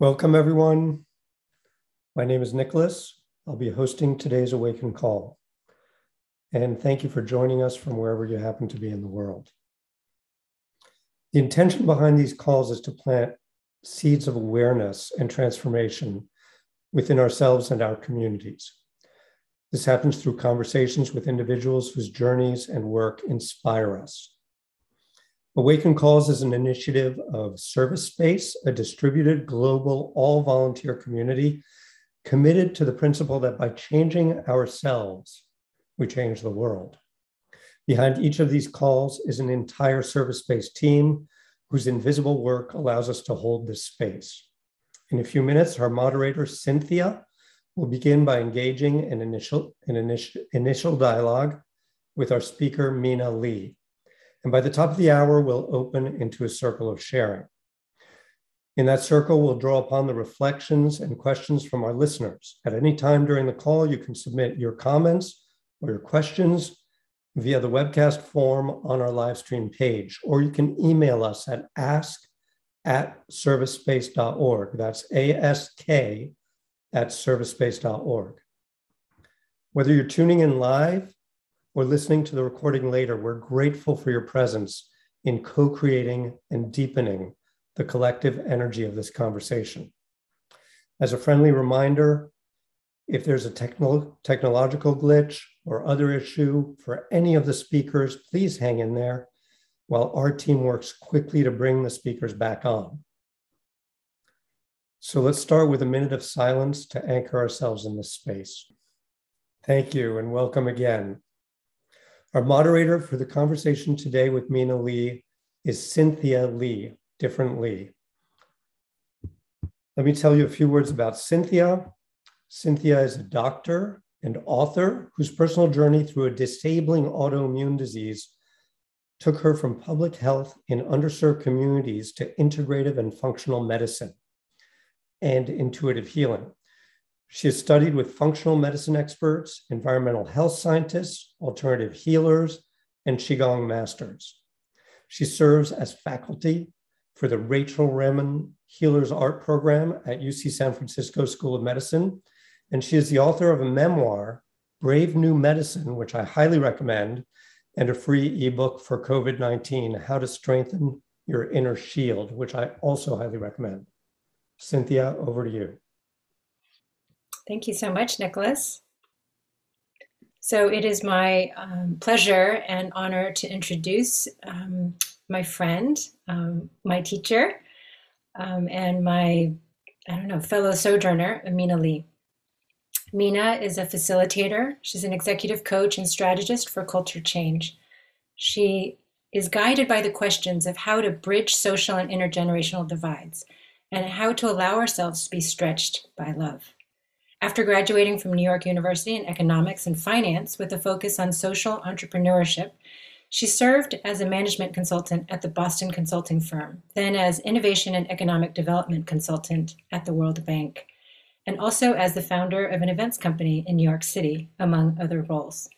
Welcome, everyone. My name is Nicholas. I'll be hosting today's Awaken Call. And thank you for joining us from wherever you happen to be in the world. The intention behind these calls is to plant seeds of awareness and transformation within ourselves and our communities. This happens through conversations with individuals whose journeys and work inspire us. Awaken Calls is an initiative of Service Space, a distributed global all-volunteer community committed to the principle that by changing ourselves, we change the world. Behind each of these calls is an entire Service Space team whose invisible work allows us to hold this space. In a few minutes, our moderator, Cynthia, will begin by engaging in initial dialogue with our speaker, Mina Lee. And by the top of the hour, we'll open into a circle of sharing. In that circle, we'll draw upon the reflections and questions from our listeners. At any time during the call, you can submit your comments or your questions via the webcast form on our live stream page, or you can email us at ask@servicespace.org. That's ASK@servicespace.org. Whether you're tuning in live or listening to the recording later, we're grateful for your presence in co-creating and deepening the collective energy of this conversation. As a friendly reminder, if there's a technological glitch or other issue for any of the speakers, please hang in there while our team works quickly to bring the speakers back on. So let's start with a minute of silence to anchor ourselves in this space. Thank you and welcome again. Our moderator for the conversation today with Mina Lee is Cynthia Lee, different Lee. Let me tell you a few words about Cynthia. Cynthia is a doctor and author whose personal journey through a disabling autoimmune disease took her from public health in underserved communities to integrative and functional medicine and intuitive healing. She has studied with functional medicine experts, environmental health scientists, alternative healers, and Qigong masters. She serves as faculty for the Rachel Remen Healers Art Program at UC San Francisco School of Medicine, and she is the author of a memoir, Brave New Medicine, which I highly recommend, and a free ebook for COVID-19, How to Strengthen Your Inner Shield, which I also highly recommend. Cynthia, over to you. Thank you so much, Nicholas. So it is my pleasure and honor to introduce my friend, my teacher, and my, fellow sojourner, Mina Lee. Mina is a facilitator. She's an executive coach and strategist for culture change. She is guided by the questions of how to bridge social and intergenerational divides and how to allow ourselves to be stretched by love. After graduating from New York University in economics and finance with a focus on social entrepreneurship, she served as a management consultant at the Boston Consulting Firm, then as innovation and economic development consultant at the World Bank, and also as the founder of an events company in New York City, among other roles.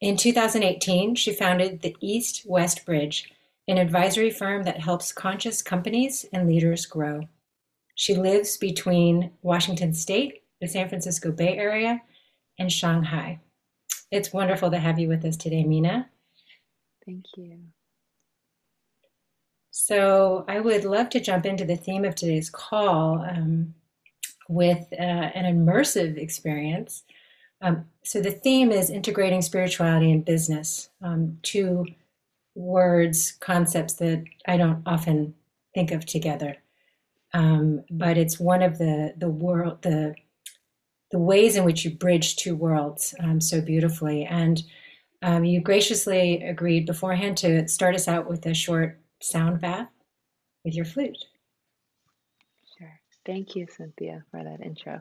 In 2018, she founded the East West Bridge, an advisory firm that helps conscious companies and leaders grow. She lives between Washington State, the San Francisco Bay Area, and Shanghai. It's wonderful to have you with us today, Mina. Thank you. So I would love to jump into the theme of today's call with an immersive experience. So the theme is integrating spirituality and business, two words, concepts that I don't often think of together, but it's one of the ways in which you bridge two worlds so beautifully. And you graciously agreed beforehand to start us out with a short sound bath with your flute. Sure. Thank you, Cynthia, for that intro.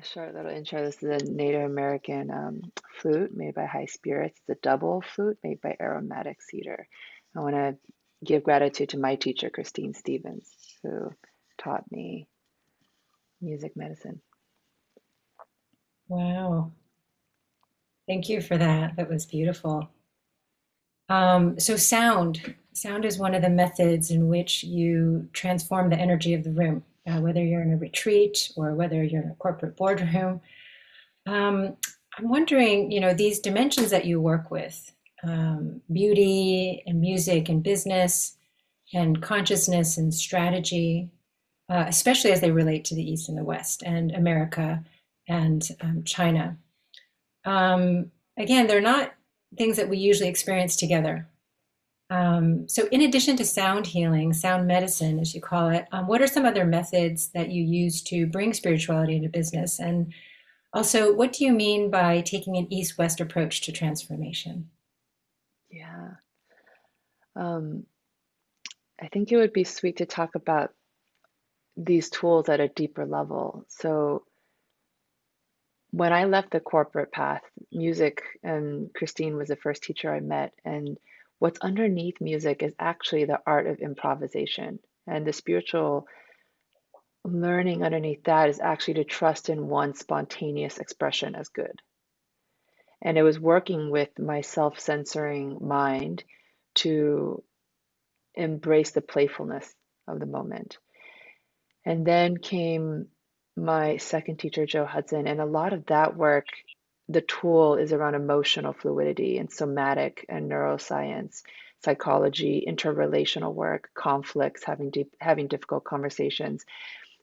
A short little intro. This is a Native American flute made by High Spirits. It's a double flute made by aromatic cedar. I want to give gratitude to my teacher, Christine Stevens, who taught me music medicine. Wow. Thank you for that. That was beautiful. So sound. Sound is one of the methods in which you transform the energy of the room. Whether you're in a retreat or whether you're in a corporate boardroom. I'm wondering, you know, these dimensions that you work with, beauty and music and business and consciousness and strategy, especially as they relate to the East and the West and America and China. Again, they're not things that we usually experience together. So in addition to sound healing, sound medicine, as you call it, what are some other methods that you use to bring spirituality into business? And also, what do you mean by taking an East-West approach to transformation? Yeah. I think it would be sweet to talk about these tools at a deeper level. So when I left the corporate path, music, and Christine was the first teacher I met, and what's underneath music is actually the art of improvisation. And the spiritual learning underneath that is actually to trust in one's spontaneous expression as good. And it was working with my self-censoring mind to embrace the playfulness of the moment. And then came my second teacher, Joe Hudson, and a lot of that work, the tool is around emotional fluidity and somatic and neuroscience, psychology, interrelational work, conflicts, having difficult conversations.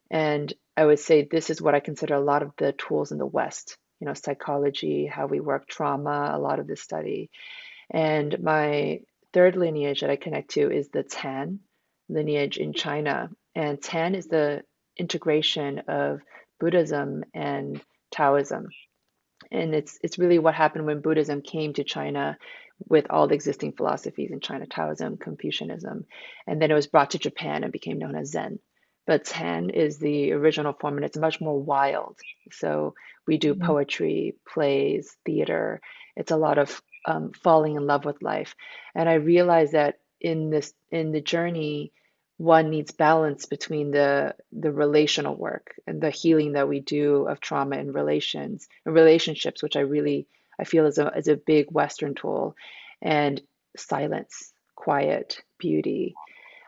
And I would say this is what I consider a lot of the tools in the West, you know, psychology, how we work, trauma, a lot of this study. And my third lineage that I connect to is the Chan lineage in China. And Chan is the integration of Buddhism and Taoism. And it's really what happened when Buddhism came to China with all the existing philosophies in China, Taoism, Confucianism. And then it was brought to Japan and became known as Zen. But Zen is the original form, and it's much more wild. So we do poetry, plays, theater. It's a lot of falling in love with life. And I realized that in the journey, one needs balance between the relational work and the healing that we do of trauma and relationships, which I feel is a big Western tool, and silence, quiet, beauty,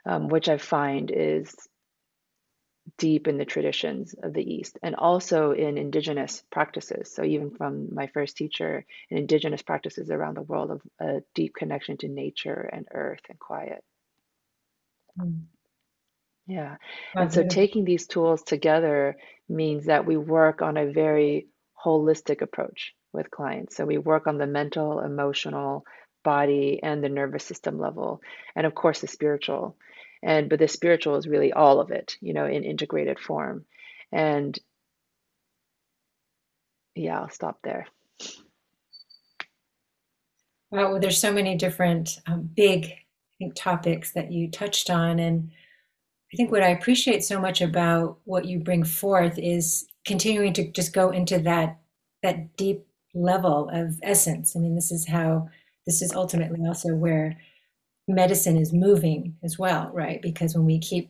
which I find is deep in the traditions of the East and also in indigenous practices. So even from my first teacher, in indigenous practices around the world, of a deep connection to nature and earth and quiet. Yeah. And so taking these tools together means that we work on a very holistic approach with clients. So we work on the mental, emotional, body, and the nervous system level. And of course, the spiritual. But the spiritual is really all of it, you know, in integrated form. And yeah, I'll stop there. Wow. Well, there's so many different big, I think, topics that you touched on. And I think what I appreciate so much about what you bring forth is continuing to just go into that deep level of essence. I mean, this is ultimately also where medicine is moving as well, right? Because when we keep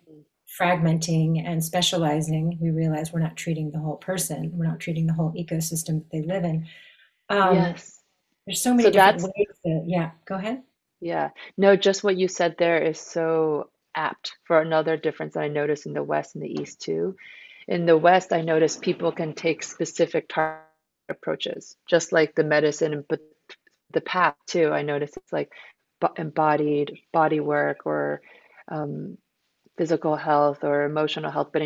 fragmenting and specializing, we realize we're not treating the whole person. We're not treating the whole ecosystem that they live in. Yes. There's so many different ways to, yeah, go ahead. Yeah, no, just what you said there is so apt for another difference that I notice in the West and the East too. In the West, I notice people can take specific target approaches, just like the medicine, but the path too. I notice it's like embodied body work or physical health or emotional health. But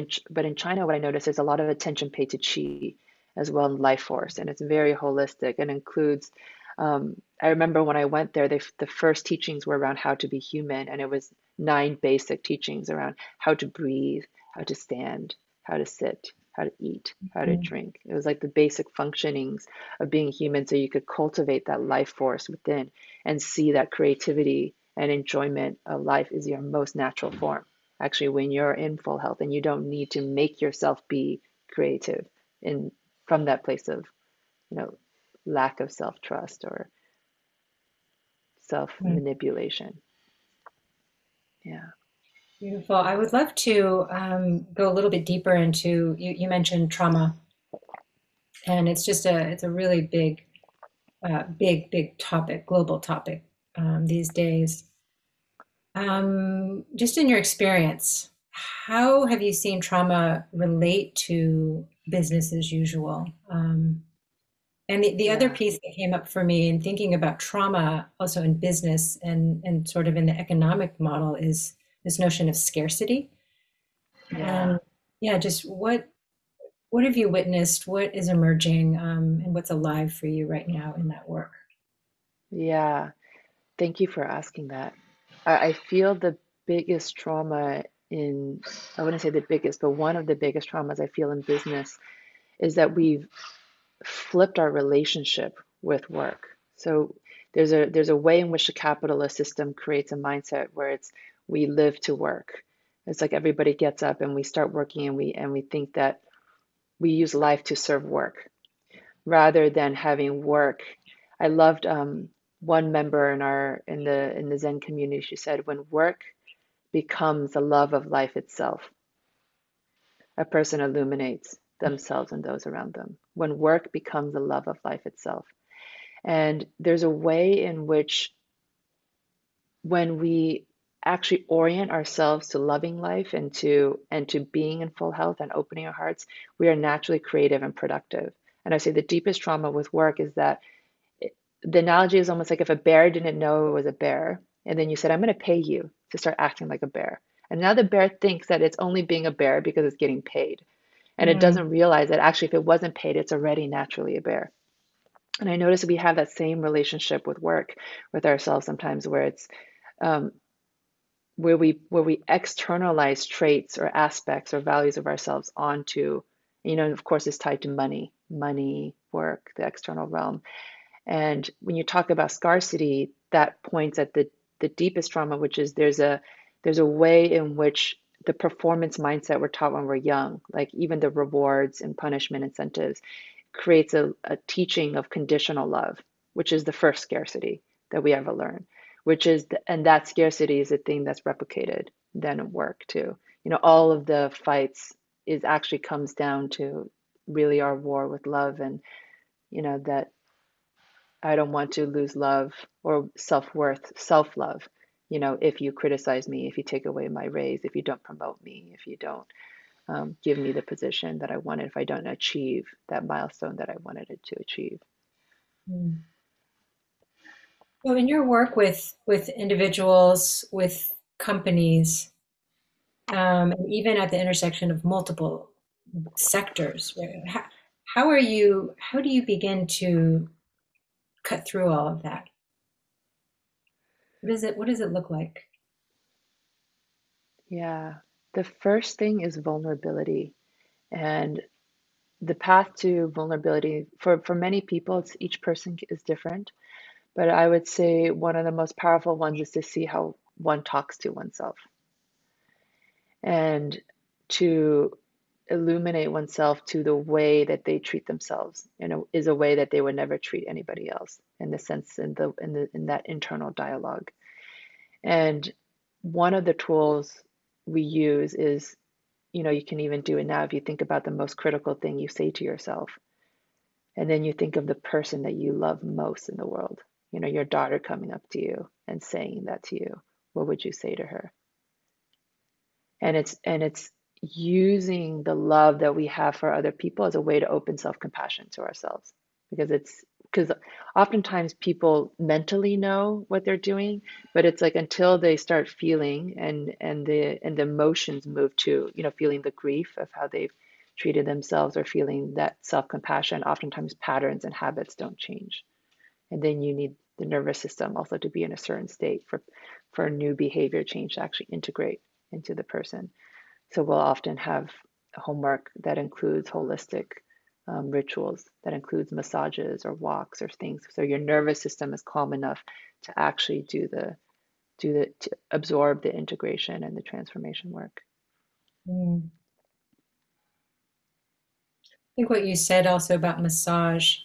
in China, what I notice is a lot of attention paid to qi as well, and life force, and it's very holistic and includes. I remember when I went there, the first teachings were around how to be human, and it was 9 basic teachings around how to breathe, how to stand, how to sit, how to eat, how to drink. It was like the basic functionings of being human, so you could cultivate that life force within and see that creativity and enjoyment of life is your most natural form, actually, when you're in full health, and you don't need to make yourself be creative in from that place of, you know, lack of self-trust or self-manipulation. Yeah. Beautiful. I would love to go a little bit deeper into, you mentioned trauma, and it's just a really big, big topic, global topic these days. Just in your experience, how have you seen trauma relate to business as usual? And the other piece that came up for me in thinking about trauma also in business and sort of in the economic model is this notion of scarcity. Yeah. Just what have you witnessed? What is emerging and what's alive for you right now in that work? Yeah, thank you for asking that. I feel the biggest trauma in, I wouldn't say the biggest, but one of the biggest traumas I feel in business is that we've flipped our relationship with work. So there's a way in which the capitalist system creates a mindset where it's, we live to work. It's like everybody gets up and we start working, and we think that we use life to serve work rather than having work. I loved one member in the Zen community. She said, when work becomes the love of life itself, a person illuminates themselves and those around them. When work becomes the love of life itself. And there's a way in which when we actually orient ourselves to loving life and to being in full health and opening our hearts, we are naturally creative and productive. And I say the deepest trauma with work is that the analogy is almost like if a bear didn't know it was a bear, and then you said, I'm going to pay you to start acting like a bear. And now the bear thinks that it's only being a bear because it's getting paid. And it doesn't realize that actually if it wasn't paid, it's already naturally a bear. And I notice we have that same relationship with work, with ourselves sometimes, where it's where we externalize traits or aspects or values of ourselves onto, you know, and of course it's tied to money, work, the external realm. And when you talk about scarcity, that points at the deepest trauma, which is there's a way in which the performance mindset we're taught when we're young, like even the rewards and punishment incentives, creates a teaching of conditional love, which is the first scarcity that we ever learn, which is, and that scarcity is a thing that's replicated then at work too. You know, all of the fights is actually comes down to really our war with love, and, you know, that I don't want to lose love or self-worth, self-love. You know, if you criticize me, if you take away my raise, if you don't promote me, if you don't give me the position that I wanted, if I don't achieve that milestone that I wanted it to achieve. Mm. So in your work with individuals, with companies, and even at the intersection of multiple sectors, how do you begin to cut through all of that? What does it look like? Yeah, the first thing is vulnerability. And the path to vulnerability, for many people, it's each person is different. But I would say one of the most powerful ones is to see how one talks to oneself and to illuminate oneself to the way that they treat themselves, you know, is a way that they would never treat anybody else in the sense in that internal dialogue. And one of the tools we use is, you know, you can even do it now if you think about the most critical thing you say to yourself, and then you think of the person that you love most in the world, you know, your daughter coming up to you and saying that to you, what would you say to her? And it's using the love that we have for other people as a way to open self-compassion to ourselves, because oftentimes people mentally know what they're doing, but it's like until they start feeling and the emotions move to, you know, feeling the grief of how they've treated themselves or feeling that self-compassion, oftentimes patterns and habits don't change. And then you need the nervous system also to be in a certain state for new behavior change to actually integrate into the person. So we'll often have homework that includes holistic rituals, that includes massages or walks or things. So your nervous system is calm enough to actually to absorb the integration and the transformation work. Mm. think what you said also about massage,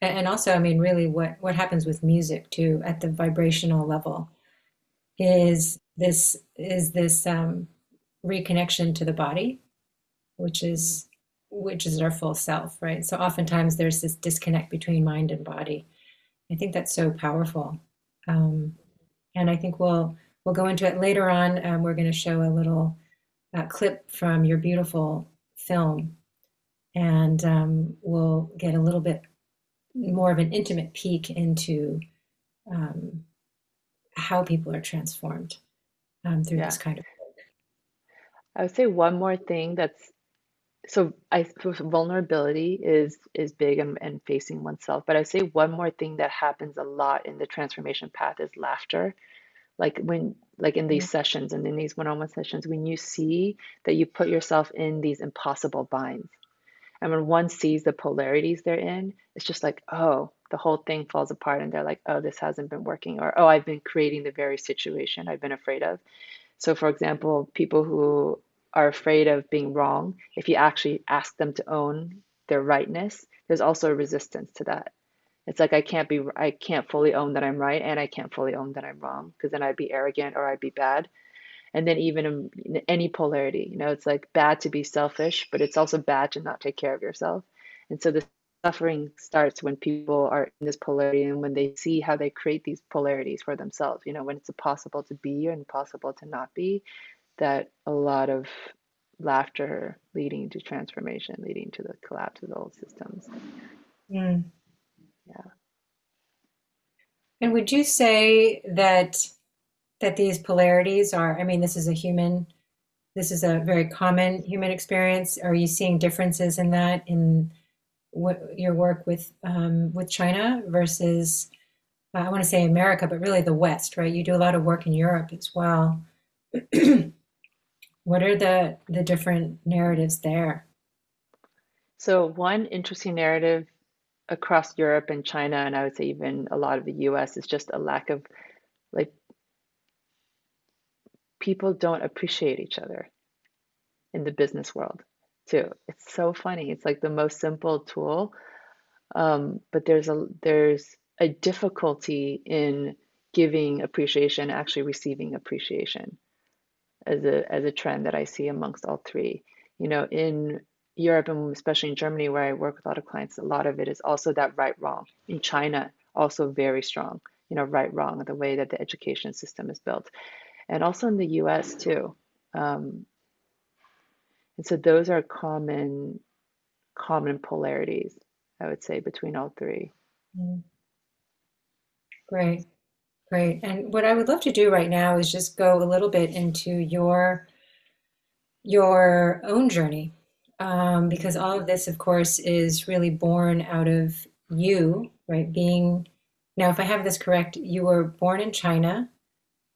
and also, I mean, really what happens with music too at the vibrational level is this reconnection to the body, which is our full self, right? So oftentimes there's this disconnect between mind and body. I think that's so powerful. And I think we'll go into it later on. We're going to show a little clip from your beautiful film, and we'll get a little bit more of an intimate peek into how people are transformed through this kind of work. I would say one more thing that's, so I suppose vulnerability is big and facing oneself, but I say one more thing that happens a lot in the transformation path is laughter. Like in these sessions and in these one-on-one sessions, when you see that you put yourself in these impossible binds, and when one sees the polarities they're in, it's just like, oh, the whole thing falls apart, and they're like, oh, this hasn't been working, or oh, I've been creating the very situation I've been afraid of. So for example, people who are afraid of being wrong, if you actually ask them to own their rightness, there's also a resistance to that. It's like, I can't fully own that I'm right, and I can't fully own that I'm wrong, because then I'd be arrogant or I'd be bad. And then even in any polarity, you know, it's like bad to be selfish, but it's also bad to not take care of yourself. And so the suffering starts when people are in this polarity, and when they see how they create these polarities for themselves, you know, when it's impossible to be or impossible to not be, that a lot of laughter leading to transformation, leading to the collapse of the old systems. Mm. Yeah. And would you say that these polarities are, I mean, this is a very common human experience. Are you seeing differences in that in what your work with China versus, I want to say America, but really the West, right? You do a lot of work in Europe as well. What are the different narratives there? So one interesting narrative across Europe and China, and I would say even a lot of the US, is just a lack of, like, people don't appreciate each other in the business world too. It's so funny. It's like the most simple tool, but there's a difficulty in giving appreciation, actually receiving appreciation, as a trend that I see amongst all three. You know, in Europe, and especially in Germany, where I work with a lot of clients, a lot of it is also that right, wrong. In China, also very strong, you know, right, wrong, the way that the education system is built. And also in the US too. And so those are common polarities, I would say, between all three. Great. And what I would love to do right now is just go a little bit into your own journey. Because all of this, of course, is really born out of you, right? Now, if I have this correct, you were born in China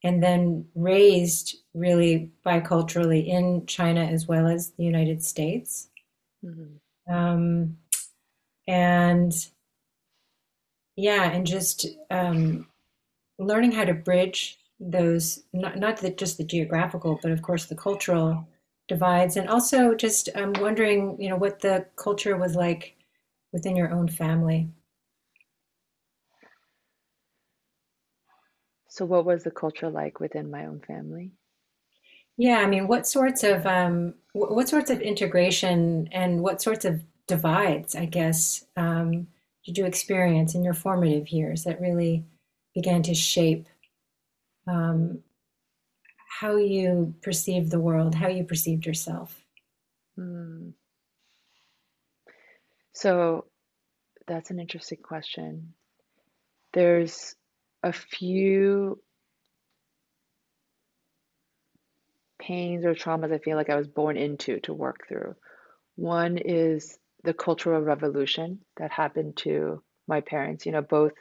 and then raised really biculturally in China as well as the United States. Mm-hmm. Learning how to bridge those, not just the geographical, but of course the cultural divides, and also just wondering, you know, what the culture was like within your own family. So what was the culture like within my own family? Yeah, I mean, what sorts of integration and what sorts of divides, I guess, did you experience in your formative years that really began to shape how you perceive the world, how you perceived yourself? So that's an interesting question. There's a few pains or traumas I feel like I was born into to work through. One is the Cultural Revolution that happened to my parents, you know, both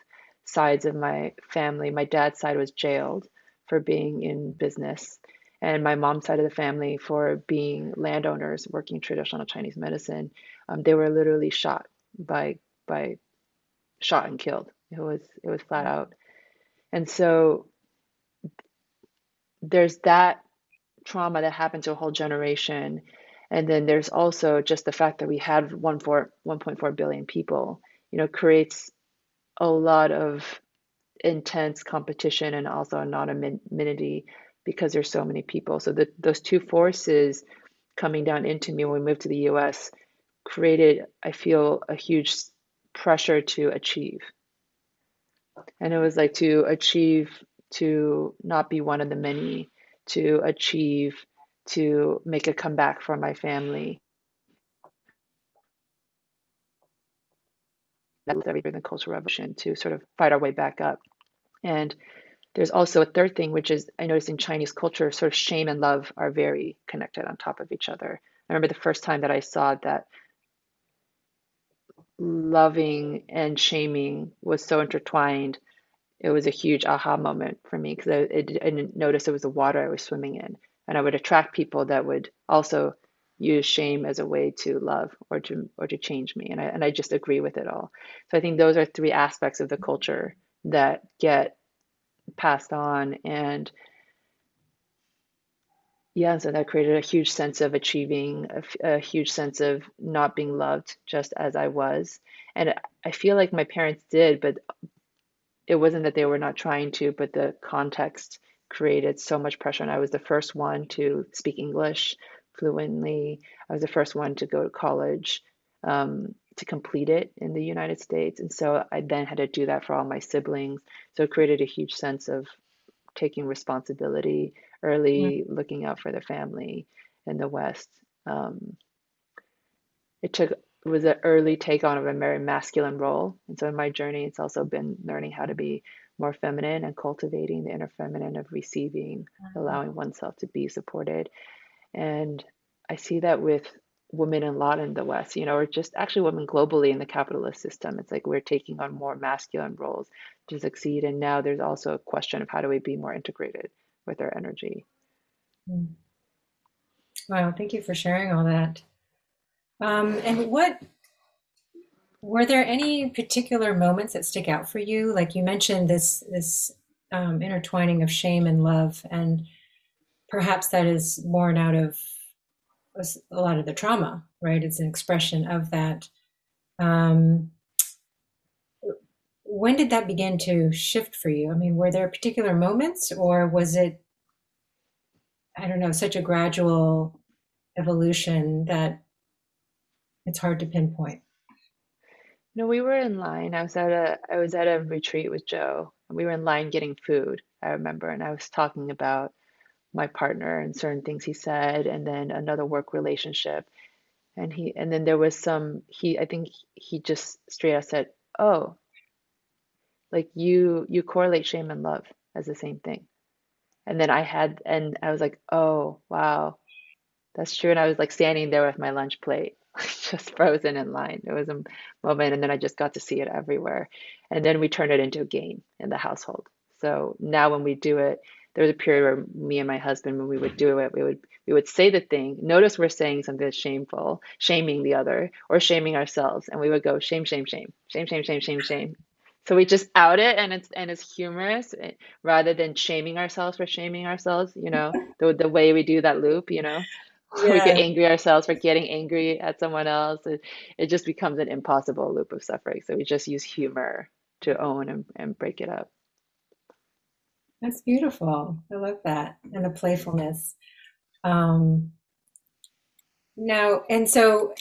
sides of my family. My dad's side was jailed for being in business, and my mom's side of the family for being landowners working traditional Chinese medicine. They were literally shot and killed. It was flat out. And so there's that trauma that happened to a whole generation. And then there's also just the fact that we have 1.4 billion people, creates a lot of intense competition and also anonymity because there's so many people. So those two forces coming down into me when we moved to the US created, I feel, a huge pressure to achieve. And it was like to achieve, to not be one of the many, to achieve, to make a comeback for my family. That was everything in the Cultural Revolution, to sort of fight our way back up. And there's also a third thing, which is I noticed in Chinese culture, sort of shame and love are very connected on top of each other. I remember the first time that I saw that loving and shaming was so intertwined. It was a huge aha moment for me because I didn't notice it was the water I was swimming in. And I would attract people that would also use shame as a way to love or to change me. And I just agree with it all. So I think those are three aspects of the culture that get passed on. And yeah, so that created a huge sense of achieving, a huge sense of not being loved just as I was. And I feel like my parents did, but it wasn't that they were not trying to, but the context created so much pressure. And I was the first one to speak English fluently. I was the first one to go to college, to complete it in the United States. And so I then had to do that for all my siblings. So it created a huge sense of taking responsibility early, looking out for the family in the West. It was an early take on of a very masculine role. And so in my journey, it's also been learning how to be more feminine and cultivating the inner feminine of receiving, allowing oneself to be supported. And I see that with women a lot in the West, or just actually women globally in the capitalist system. It's like we're taking on more masculine roles to succeed. And now there's also a question of how do we be more integrated with our energy. Wow, thank you for sharing all that. And were there any particular moments that stick out for you? Like you mentioned this intertwining of shame and love, and perhaps that is born out of a lot of the trauma, right? It's an expression of that. When did that begin to shift for you? I mean, were there particular moments, or was it, such a gradual evolution that it's hard to pinpoint? No, we were in line. I was at a retreat with Joe, and we were in line getting food, I remember, and I was talking about my partner and certain things he said, and then another work relationship. And then there was I think he just straight out said, "Oh, like you correlate shame and love as the same thing." And then I was like, "Oh, wow, that's true." And I was like standing there with my lunch plate, just frozen in line. It was a moment, and then I just got to see it everywhere. And then we turned it into a game in the household. So now when we do it, there was a period where me and my husband, when we would do it, we would say the thing. Notice we're saying something that's shameful, shaming the other or shaming ourselves, and we would go shame, shame, shame, shame, shame, shame, shame, shame. So we just out it, and it's humorous rather than shaming ourselves for shaming ourselves. The way we do that loop, Yeah. We get angry ourselves for getting angry at someone else. It just becomes an impossible loop of suffering. So we just use humor to own and break it up. That's beautiful. I love that. And the playfulness. So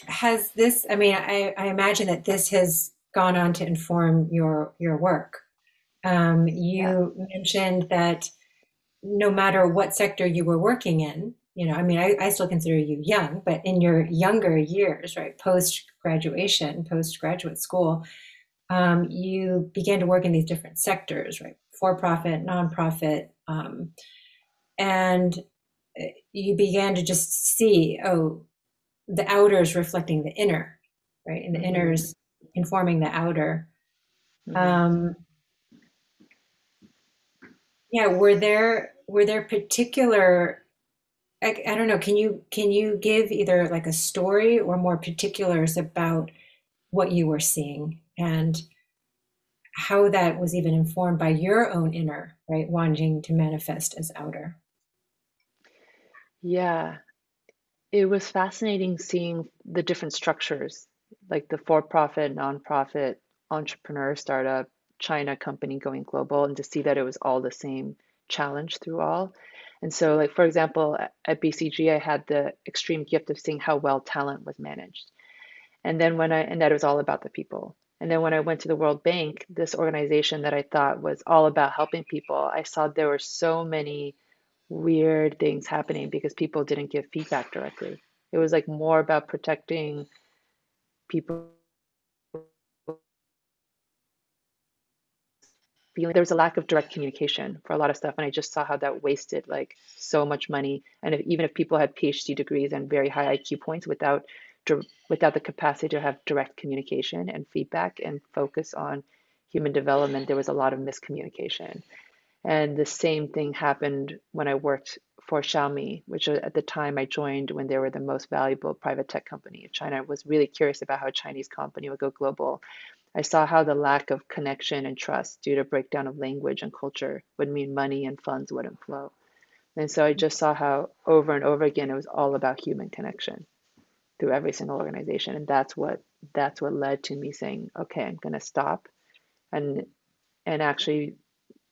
has this, I imagine that this has gone on to inform your work. You mentioned that no matter what sector you were working in, I still consider you young, but in your younger years, right, post-graduation, post-graduate school, you began to work in these different sectors, right, for-profit, nonprofit, and you began to just see, the outer is reflecting the inner, right, and the inner is informing the outer. Were there particular... I don't know. Can you give either like a story or more particulars about what you were seeing and how that was even informed by your own inner, right, wanting to manifest as outer? Yeah, It was fascinating seeing the different structures, like the for-profit, nonprofit, entrepreneur, startup, China company going global, and to see that it was all the same challenge through all. And so, like, for example, at BCG, I had the extreme gift of seeing how well talent was managed. And then and that was all about the people. And then when I went to the World Bank, this organization that I thought was all about helping people, I saw there were so many weird things happening because people didn't give feedback directly. It was like more about protecting people. There was a lack of direct communication for a lot of stuff. And I just saw how that wasted like so much money. And even if people had PhD degrees and very high IQ points without the capacity to have direct communication and feedback and focus on human development, there was a lot of miscommunication. And the same thing happened when I worked for Xiaomi, which at the time I joined when they were the most valuable private tech company in China. I was really curious about how a Chinese company would go global. I saw how the lack of connection and trust due to breakdown of language and culture would mean money and funds wouldn't flow. And so I just saw how over and over again, it was all about human connection through every single organization. And that's what led to me saying, okay, I'm going to stop and actually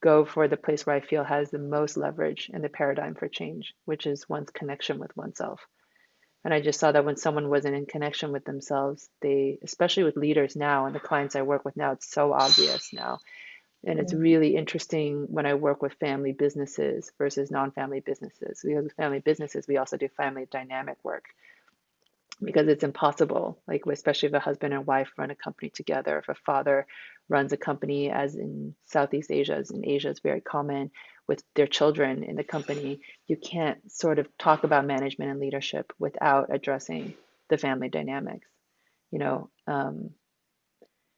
go for the place where I feel has the most leverage in the paradigm for change, which is one's connection with oneself. And I just saw that when someone wasn't in connection with themselves, especially with leaders now and the clients I work with now, it's so obvious now. And it's really interesting when I work with family businesses versus non-family businesses. Because with family businesses, we also do family dynamic work because it's impossible, like especially if a husband and wife run a company together, if a father runs a company, as in Southeast Asia, as in Asia, it's very common with their children in the company, you can't sort of talk about management and leadership without addressing the family dynamics, you know, and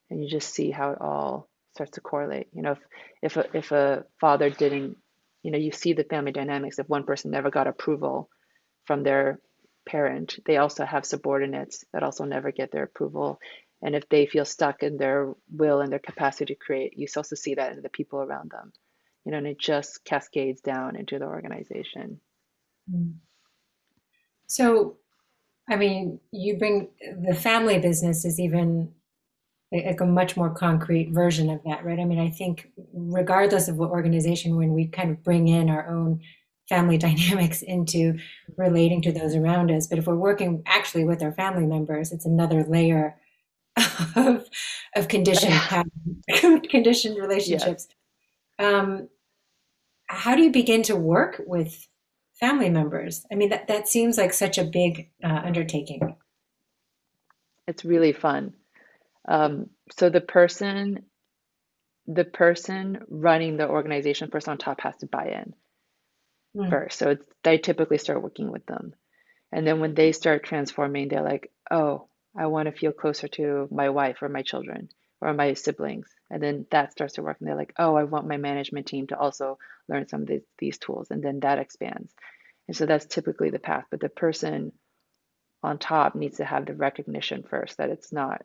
you just see how it all starts to correlate. You know, if a father didn't, you know, you see the family dynamics. If one person never got approval from their parent, they also have subordinates that also never get their approval. And if they feel stuck in their will and their capacity to create, you also see that in the people around them. You know, and it just cascades down into the organization. So, I mean, you bring the family business is even like a much more concrete version of that, right? I mean, I think regardless of what organization, when we kind of bring in our own family dynamics into relating to those around us, but if we're working actually with our family members, it's another layer of conditioned relationships. Yes. How do you begin to work with family members? I mean, that seems like such a big undertaking. It's really fun. So the person running the organization, person on top, has to buy in first. So I typically start working with them. And then when they start transforming, they're like, oh, I want to feel closer to my wife or my children or my siblings. And then that starts to work. And they're like, oh, I want my management team to also learn some of these tools. And then that expands. And so that's typically the path. But the person on top needs to have the recognition first that it's not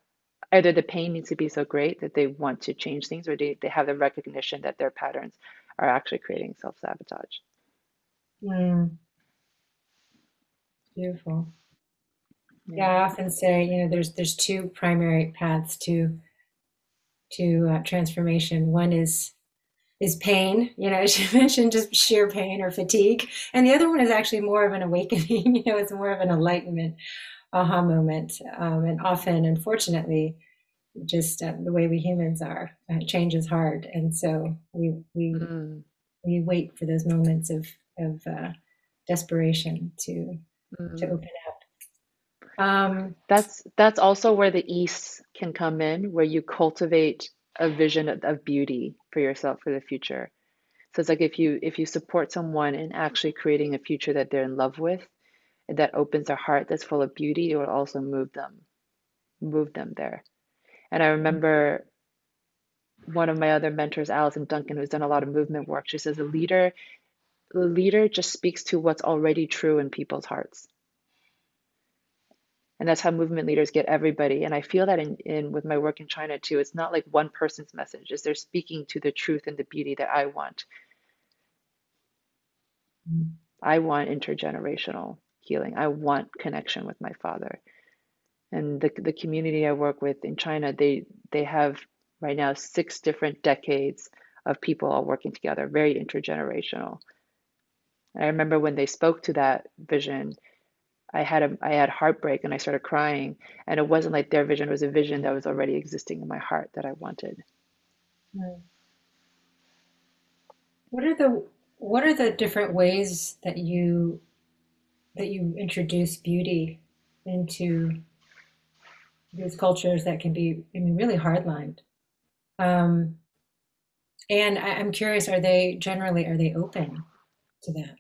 either the pain needs to be so great that they want to change things, or they have the recognition that their patterns are actually creating self-sabotage. Beautiful. Yeah, I often say, you know, there's two primary paths to transformation. One is pain, you know, as you mentioned, just sheer pain or fatigue. And the other one is actually more of an awakening, you know, it's more of an enlightenment, aha moment. And often, unfortunately, just the way we humans are, change is hard. And so we wait for those moments of desperation to open up. That's also where the East can come in, where you cultivate a vision of beauty for yourself for the future. So it's like if you support someone in actually creating a future that they're in love with, that opens their heart, that's full of beauty, it will also move them there. And I remember one of my other mentors, Allison Duncan, who's done a lot of movement work, she says the leader just speaks to what's already true in people's hearts. And that's how movement leaders get everybody. And I feel that with my work in China too, it's not like one person's message, it's they're speaking to the truth and the beauty that I want. I want intergenerational healing. I want connection with my father. And the community I work with in China, they have right now 6 different decades of people all working together, very intergenerational. And I remember when they spoke to that vision, I had heartbreak and I started crying. And it wasn't like their vision, it was a vision that was already existing in my heart that I wanted. What are the different ways that you introduce beauty into these cultures that can be, I mean, really hardlined? And I'm curious, are they open to that?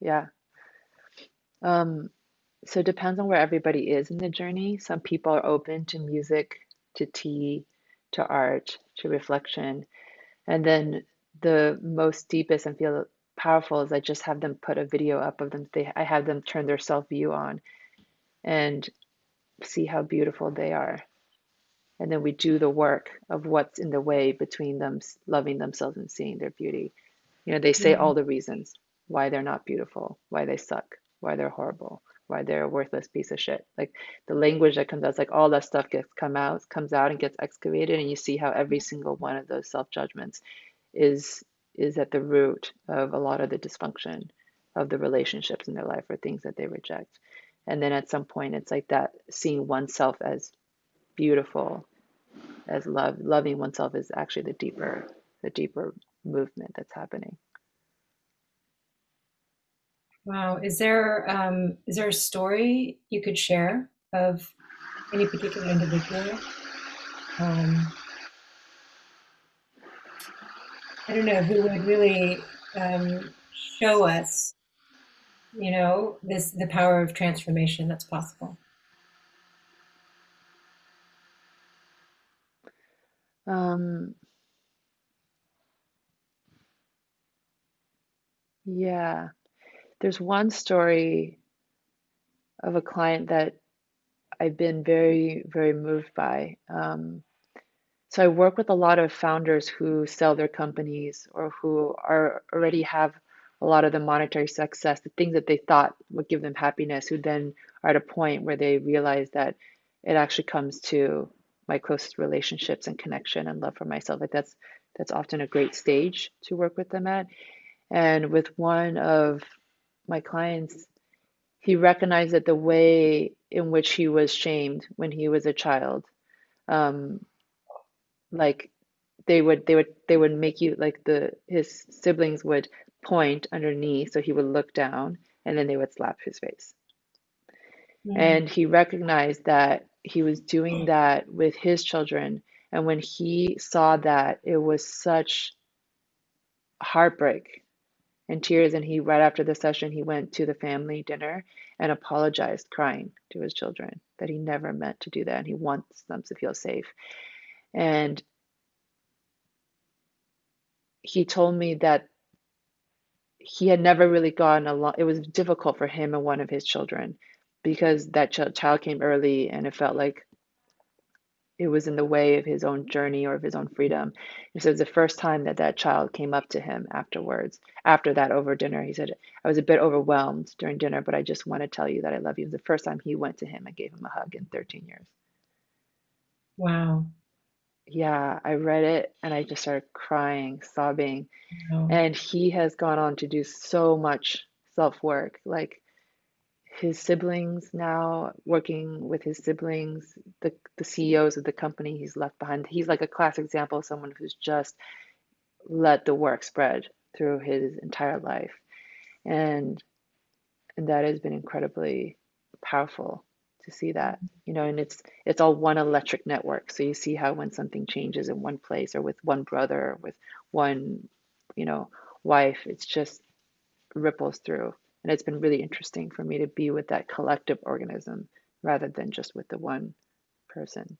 Yeah. So it depends on where everybody is in the journey. Some people are open to music, to tea, to art, to reflection. And then the most deepest and feel powerful is I just have them put a video up of them. I have them turn their self-view on and see how beautiful they are. And then we do the work of what's in the way between them loving themselves and seeing their beauty. You know, they say all the reasons why they're not beautiful, why they suck, why they're horrible, why they're a worthless piece of shit. Like the language that comes out, it's like all that stuff comes out and gets excavated, and you see how every single one of those self-judgments is at the root of a lot of the dysfunction of the relationships in their life or things that they reject. And then at some point, it's like that seeing oneself as beautiful, as loving oneself is actually the deeper movement that's happening. Wow. Is there a story you could share of any particular individual? I don't know, who would really show us, you know, the power of transformation that's possible. Yeah. There's one story of a client that I've been very, very moved by. So I work with a lot of founders who sell their companies or who already have a lot of the monetary success, the things that they thought would give them happiness, who then are at a point where they realize that it actually comes to my closest relationships and connection and love for myself. Like that's often a great stage to work with them at. And with one of my clients, he recognized that the way in which he was shamed when he was a child, like they would make you, like his siblings would point underneath, so he would look down, and then they would slap his face. Yeah. And he recognized that he was doing that with his children, and when he saw that, it was such heartbreak and tears. And he, right after the session, he went to the family dinner and apologized, crying to his children that he never meant to do that. And he wants them to feel safe. And he told me that he had never really gotten along. It was difficult for him and one of his children because that child came early, and it felt like it was in the way of his own journey or of his own freedom. He said it was the first time that child came up to him afterwards. After that, over dinner, he said, I was a bit overwhelmed during dinner, but I just want to tell you that I love you. It was the first time he went to him and gave him a hug in 13 years. Wow. Yeah, I read it and I just started crying, sobbing. Wow. And he has gone on to do so much self-work, like his siblings now, working with his siblings, the CEOs of the company he's left behind. He's like a classic example of someone who's just let the work spread through his entire life. And that has been incredibly powerful to see that, you know, and it's all one electric network. So you see how when something changes in one place or with one brother, or with one, you know, wife, it's just ripples through. And it's been really interesting for me to be with that collective organism rather than just with the one person.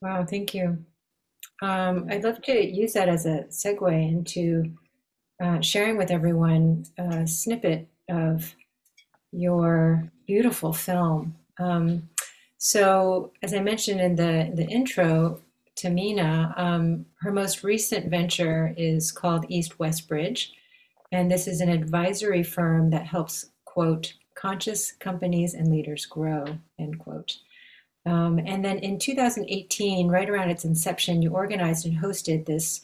Wow, thank you. I'd love to use that as a segue into sharing with everyone a snippet of your beautiful film. So as I mentioned in the intro to Mina, her most recent venture is called East West Bridge. And this is an advisory firm that helps, quote, conscious companies and leaders grow, end quote. And then in 2018, right around its inception, you organized and hosted this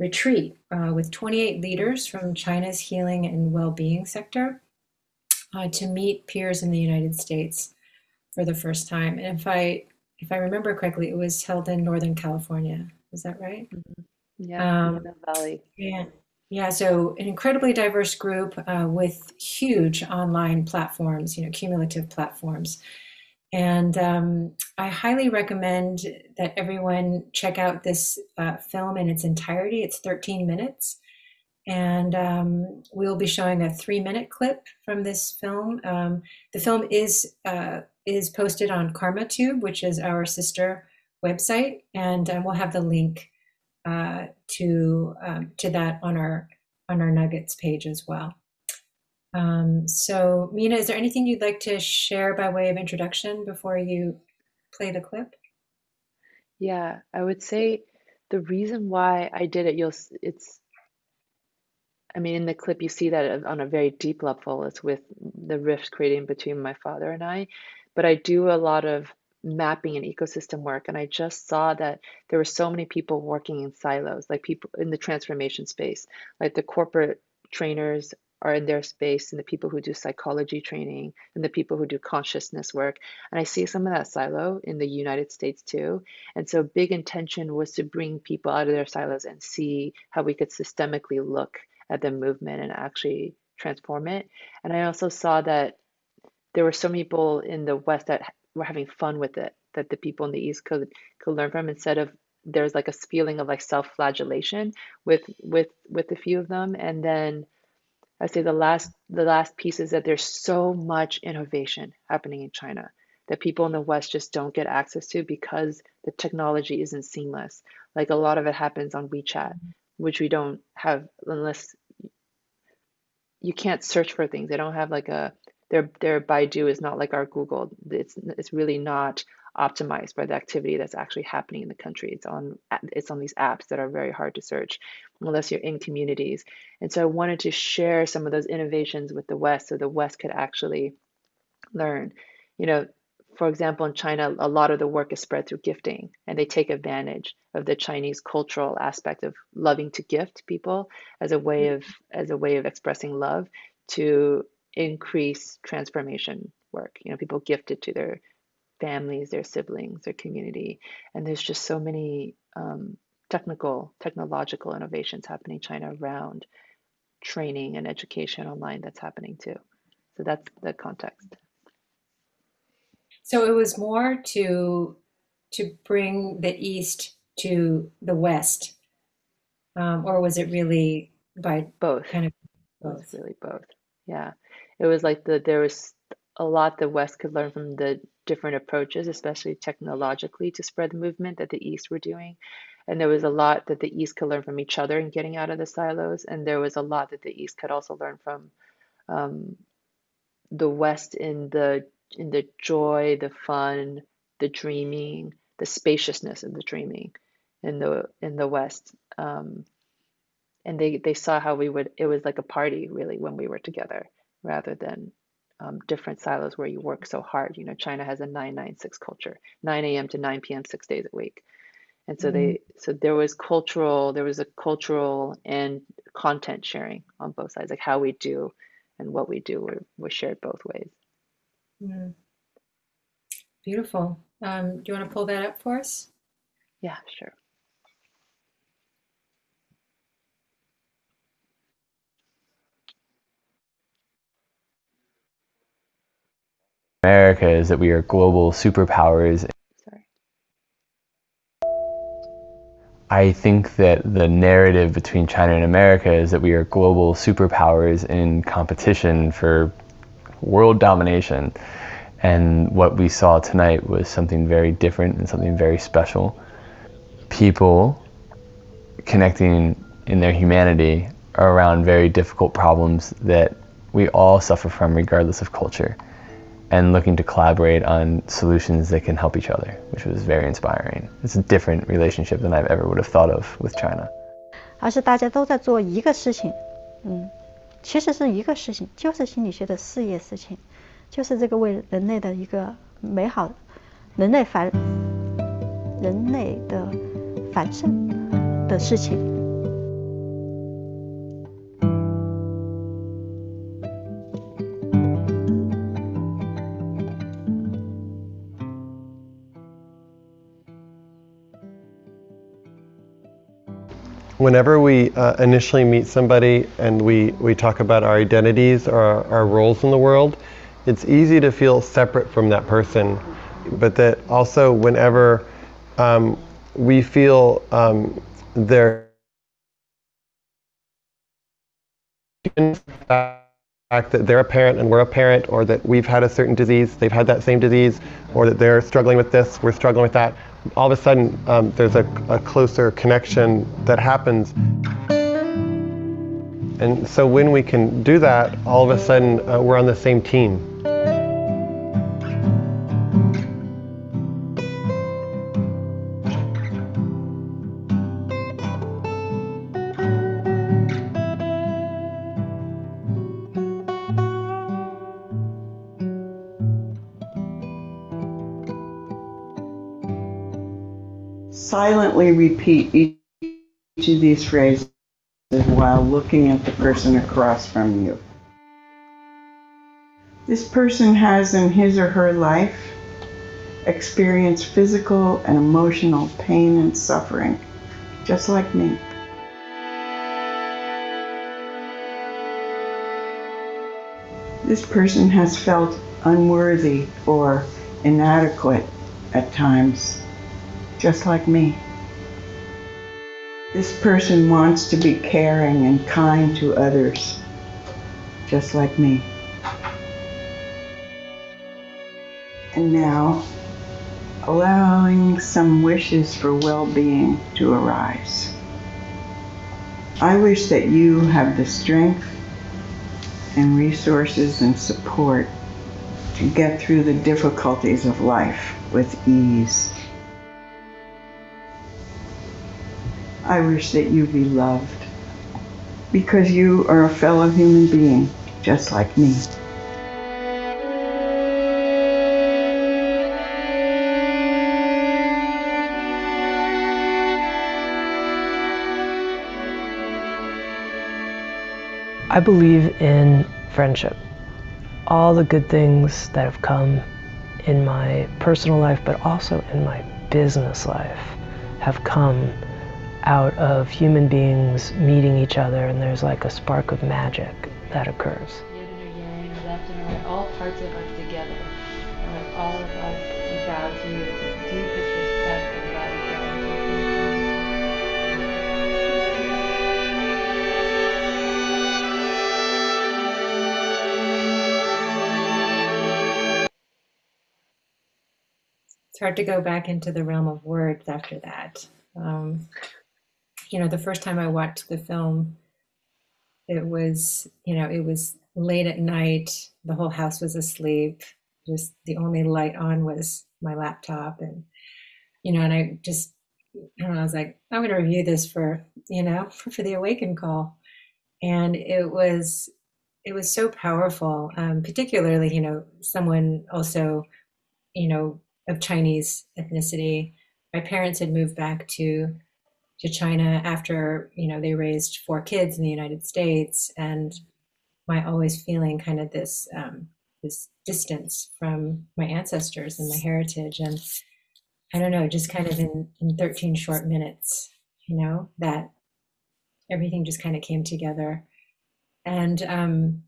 retreat with 28 leaders from China's healing and well-being sector to meet peers in the United States for the first time. And if I remember correctly, it was held in Northern California. Is that right? Mm-hmm. Yeah, in the Valley. Yeah, so an incredibly diverse group with huge online platforms, you know, cumulative platforms. And I highly recommend that everyone check out this film in its entirety. It's 13 minutes. And we'll be showing a 3-minute clip from this film. The film is posted on Karma Tube, which is our sister website. And we'll have the link to that on our Nuggets page as well. So Mina, is there anything you'd like to share by way of introduction before you play the clip? Yeah, I would say the reason why I did it, in the clip you see that on a very deep level, it's with the rift creating between my father and I, but I do a lot of mapping and ecosystem work. And I just saw that there were so many people working in silos, like people in the transformation space, like the corporate trainers are in their space and the people who do psychology training and the people who do consciousness work. And I see some of that silo in the United States too. And so big intention was to bring people out of their silos and see how we could systemically look at the movement and actually transform it. And I also saw that there were so many people in the West that we're having fun with it, that the people in the East could learn from, instead of there's like a feeling of like self-flagellation with a few of them. And then I say the last piece is that there's so much innovation happening in China that people in the West just don't get access to because the technology isn't seamless. Like a lot of it happens on WeChat, which we don't have unless you can't search for things. They don't have like their Baidu is not like our Google. It's really not optimized by the activity that's actually happening in the country. It's on these apps that are very hard to search unless you're in communities. And so I wanted to share some of those innovations with the West so the West could actually learn. You know, for example, in China, a lot of the work is spread through gifting, and they take advantage of the Chinese cultural aspect of loving to gift people as a way of expressing love to increase transformation work. You know, people gift it to their families, their siblings, their community. And there's just so many technological innovations happening in China around training and education online that's happening too. So that's the context. So it was more to bring the East to the West, or was it really by both? Kind of both. It's really both. Yeah, it was like there was a lot the West could learn from the different approaches, especially technologically, to spread the movement that the East were doing. And there was a lot that the East could learn from each other in getting out of the silos. And there was a lot that the East could also learn from the West in the joy, the fun, the dreaming, the spaciousness of the dreaming in the West. And they saw how it was like a party really when we were together, rather than different silos where you work so hard. You know, China has a 9-9-6 culture, 9 a.m. to 9 p.m. 6 days a week. And so there was a cultural and content sharing on both sides, like how we do and what we do were shared both ways. Mm. Beautiful. Do you want to pull that up for us? Yeah, sure. America is that we are global superpowers. Sorry. I think that the narrative between China and America is that we are global superpowers in competition for world domination. And what we saw tonight was something very different and something very special. People connecting in their humanity around very difficult problems that we all suffer from regardless of culture, and looking to collaborate on solutions that can help each other, which was very inspiring. It's a different relationship than I ever would have thought of with China. 而是大家都在做一个事情，其实是一个事情，就是心理学的事业事情，就是这个为人类的一个美好，人类的繁盛的事情。 Whenever we initially meet somebody and we talk about our identities or our roles in the world, it's easy to feel separate from that person. But that also whenever we feel their fact that they're a parent and we're a parent, or that we've had a certain disease, they've had that same disease, or that they're struggling with this, we're struggling with that, all of a sudden there's a closer connection that happens. And so when we can do that, all of a sudden we're on the same team. Silently repeat each of these phrases while looking at the person across from you. This person has in his or her life experienced physical and emotional pain and suffering, just like me. This person has felt unworthy or inadequate at times, just like me. This person wants to be caring and kind to others, just like me. And now, allowing some wishes for well-being to arise. I wish that you have the strength and resources and support to get through the difficulties of life with ease. I wish that you be loved, because you are a fellow human being, just like me. I believe in friendship. All the good things that have come in my personal life, but also in my business life, have come out of human beings meeting each other, and there's like a spark of magic that occurs. Yin or yang, left and right, all parts of us together, and all of us bow to you with the deepest respect and gratitude. It's hard to go back into the realm of words after that. You know, the first time I watched the film, it was, you know, it was late at night, the whole house was asleep, just the only light on was my laptop. And, you know, and I just, I don't know, I was like, I'm going to review this for, you know, for the Awaken Call. And it was so powerful, particularly, you know, someone also, you know, of Chinese ethnicity. My parents had moved back to China after, you know, they raised 4 kids in the United States, and my always feeling kind of this this distance from my ancestors and my heritage. And I don't know, just kind of in 13 short minutes, you know, that everything just kind of came together. And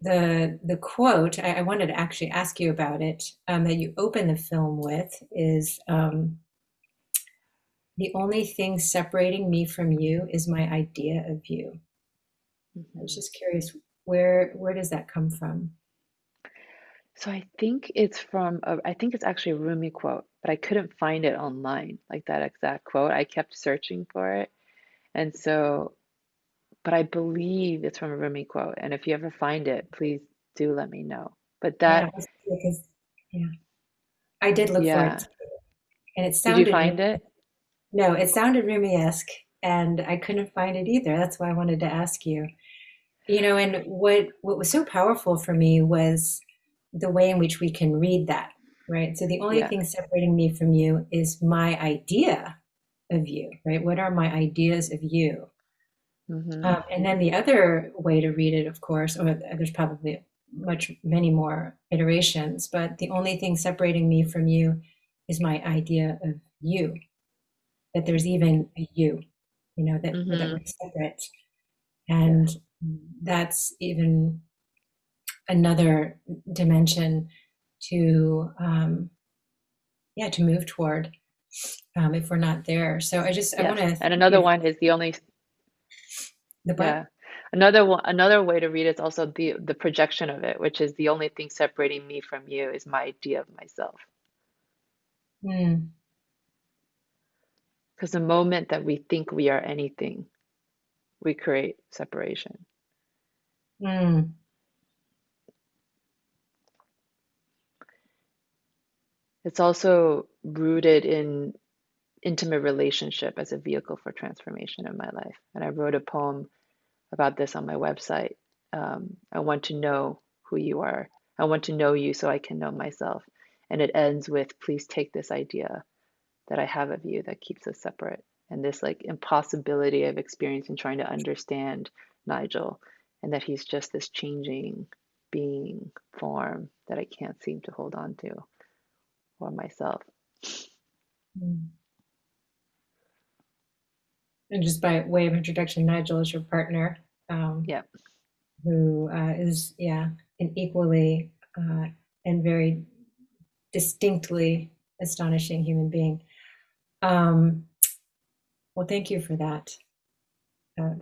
the quote I wanted to actually ask you about it, that you open the film with is, the only thing separating me from you is my idea of you. I was just curious, where does that come from? So I think it's from, I think it's actually a Rumi quote, but I couldn't find it online, like that exact quote. I kept searching for it. And so, but I believe it's from a Rumi quote. And if you ever find it, please do let me know. But that, yeah, because, yeah. I did look for it. And it sounded— Did you find it? No, it sounded Rumi-esque, and I couldn't find it either. That's why I wanted to ask you. You know, and what was so powerful for me was the way in which we can read that, right? So the only thing separating me from you is my idea of you, right? What are my ideas of you? Mm-hmm. And then the other way to read it, of course, or there's probably many more iterations, but the only thing separating me from you is my idea of you, that there's even a you know, that, mm-hmm. that we're separate. And that's even another dimension to move toward if we're not there. So I just, I want to. And another one is the only. Another way to read it is also the projection of it, which is the only thing separating me from you is my idea of myself. Because the moment that we think we are anything, we create separation. It's also rooted in intimate relationship as a vehicle for transformation in my life. And I wrote a poem about this on my website. I want to know who you are. I want to know you so I can know myself. And it ends with, please take this idea that I have of you that keeps us separate. And this like impossibility of experience and trying to understand Nigel, and that he's just this changing being form that I can't seem to hold on to, or myself. And just by way of introduction, Nigel is your partner, who is an equally and very distinctly astonishing human being. Well, thank you for that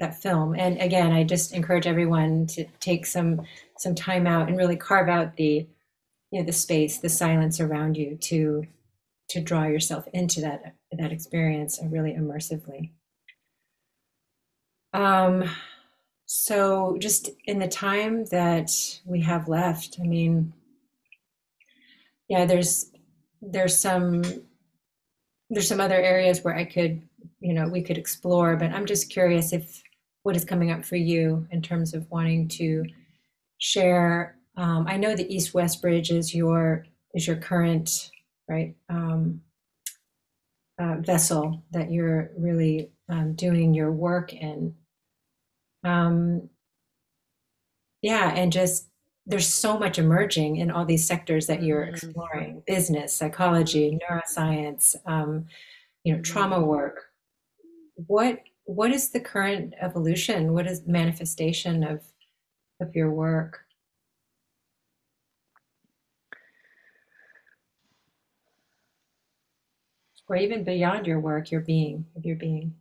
that film. And again, I just encourage everyone to take some time out and really carve out the space, the silence around you to draw yourself into that experience really immersively. So just in the time that we have left, I mean, there's some other areas where I could, we could explore, but I'm just curious if what is coming up for you in terms of wanting to share. I know the East West Bridge is your current, right, vessel that you're really doing your work in. And just there's so much emerging in all these sectors that you're exploring: business, psychology, neuroscience, trauma work. What is the current evolution? What is the manifestation of your work? Or even beyond your work, your being, of your being.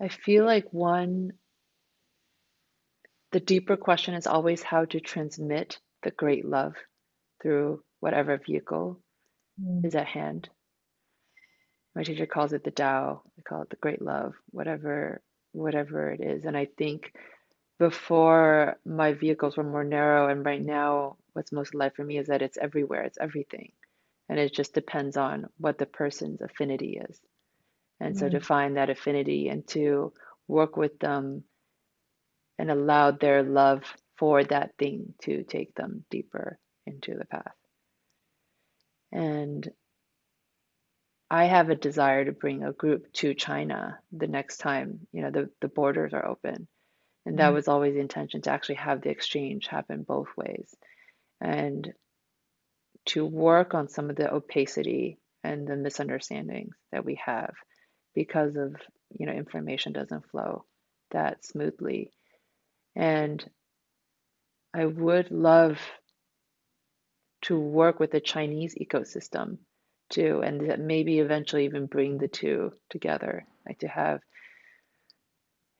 I feel like the deeper question is always how to transmit the great love through whatever vehicle is at hand. My teacher calls it the Tao. I call it the great love, whatever it is. And I think before my vehicles were more narrow, and right now what's most alive for me is that it's everywhere, it's everything. And it just depends on what the person's affinity is. And so to find that affinity and to work with them and allow their love for that thing to take them deeper into the path. And I have a desire to bring a group to China the next time, the borders are open. And that was always the intention, to actually have the exchange happen both ways. And to work on some of the opacity and the misunderstandings that we have because of, information doesn't flow that smoothly. And I would love to work with the Chinese ecosystem too, and that maybe eventually even bring the two together, like to have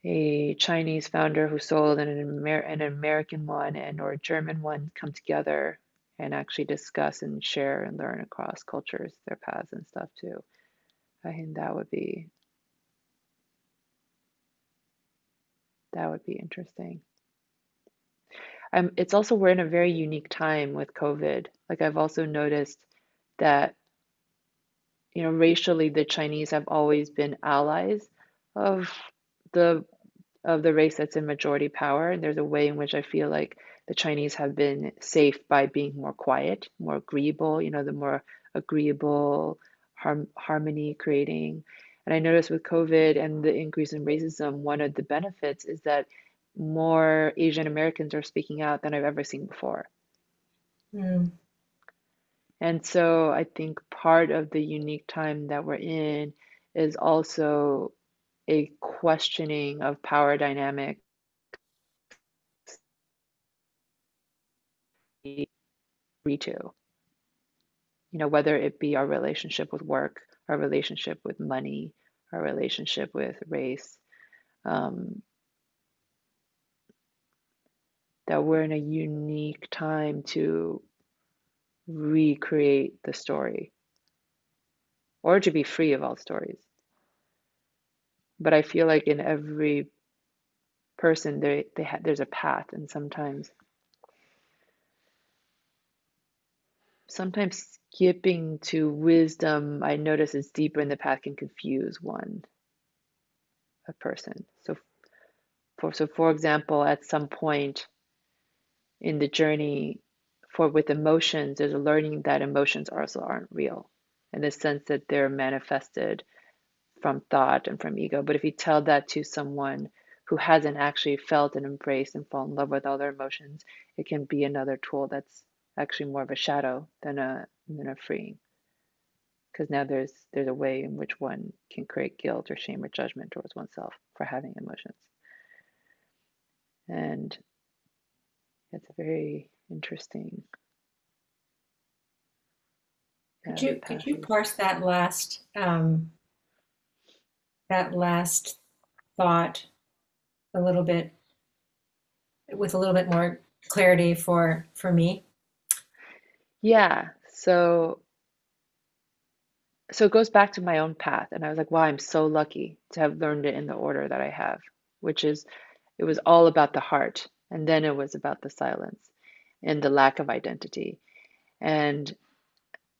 a Chinese founder who sold and an American one or a German one come together and actually discuss and share and learn across cultures, their paths and stuff too. I think that would be interesting. It's also, we're in a very unique time with COVID. Like I've also noticed that you know, racially, the Chinese have always been allies of the race that's in majority power. And there's a way in which I feel like the Chinese have been safe by being more quiet, more agreeable, you know, the more agreeable, harmony creating. And I noticed with COVID and the increase in racism, one of the benefits is that more Asian Americans are speaking out than I've ever seen before. Mm. And so I think part of the unique time that we're in is also a questioning of power dynamics to, you know, whether it be our relationship with work, our relationship with money, our relationship with race, that we're in a unique time to recreate the story or to be free of all stories. But I feel like in every person there's a path, and sometimes skipping to wisdom, I notice it's deeper in the path, can confuse a person. So for example, at some point in the journey with emotions, there's a learning that emotions also aren't real, in the sense that they're manifested from thought and from ego. But if you tell that to someone who hasn't actually felt and embraced and fallen in love with all their emotions, it can be another tool that's actually more of a shadow than a freeing, because now there's a way in which one can create guilt or shame or judgment towards oneself for having emotions. And it's a very interesting. Could you parse that last thought a little bit, with a little bit more clarity for me? Yeah. So it goes back to my own path. And I was like, wow, I'm so lucky to have learned it in the order that I have, which is, it was all about the heart. And then it was about the silence and the lack of identity. And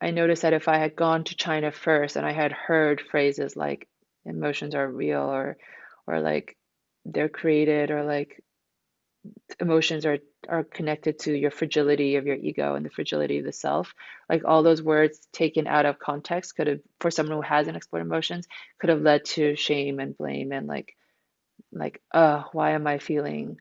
I noticed that if I had gone to China first and I had heard phrases like emotions are real, or like they're created, or like emotions are connected to your fragility of your ego and the fragility of the self, like all those words taken out of context could have, for someone who hasn't explored emotions, could have led to shame and blame and like, why am I feeling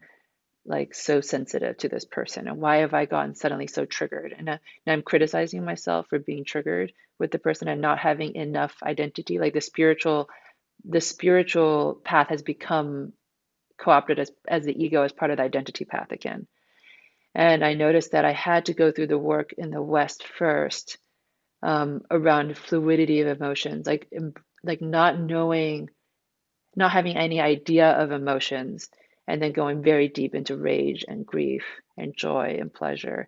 like so sensitive to this person? And why have I gotten suddenly so triggered? And I'm criticizing myself for being triggered with the person and not having enough identity. Like the spiritual path has become co-opted as the ego, as part of the identity path again. And I noticed that I had to go through the work in the West first, around fluidity of emotions, like not knowing, not having any idea of emotions, and then going very deep into rage and grief and joy and pleasure,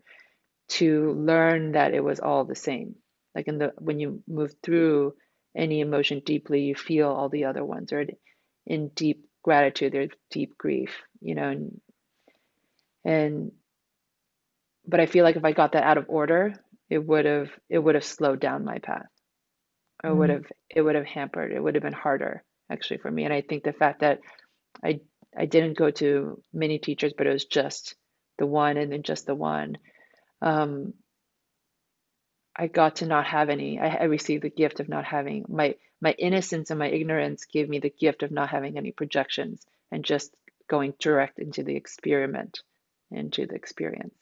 to learn that it was all the same. Like when you move through any emotion deeply, you feel all the other ones. Or in deep gratitude, there's deep grief, you know, but I feel like if I got that out of order, it would have slowed down my path. Or it would have hampered. It would have been harder actually for me. And I think the fact that I didn't go to many teachers, but it was just the one, and then just the one. I got to not have any. I received the gift of not having. My innocence and my ignorance gave me the gift of not having any projections and just going direct into the experiment, into the experience.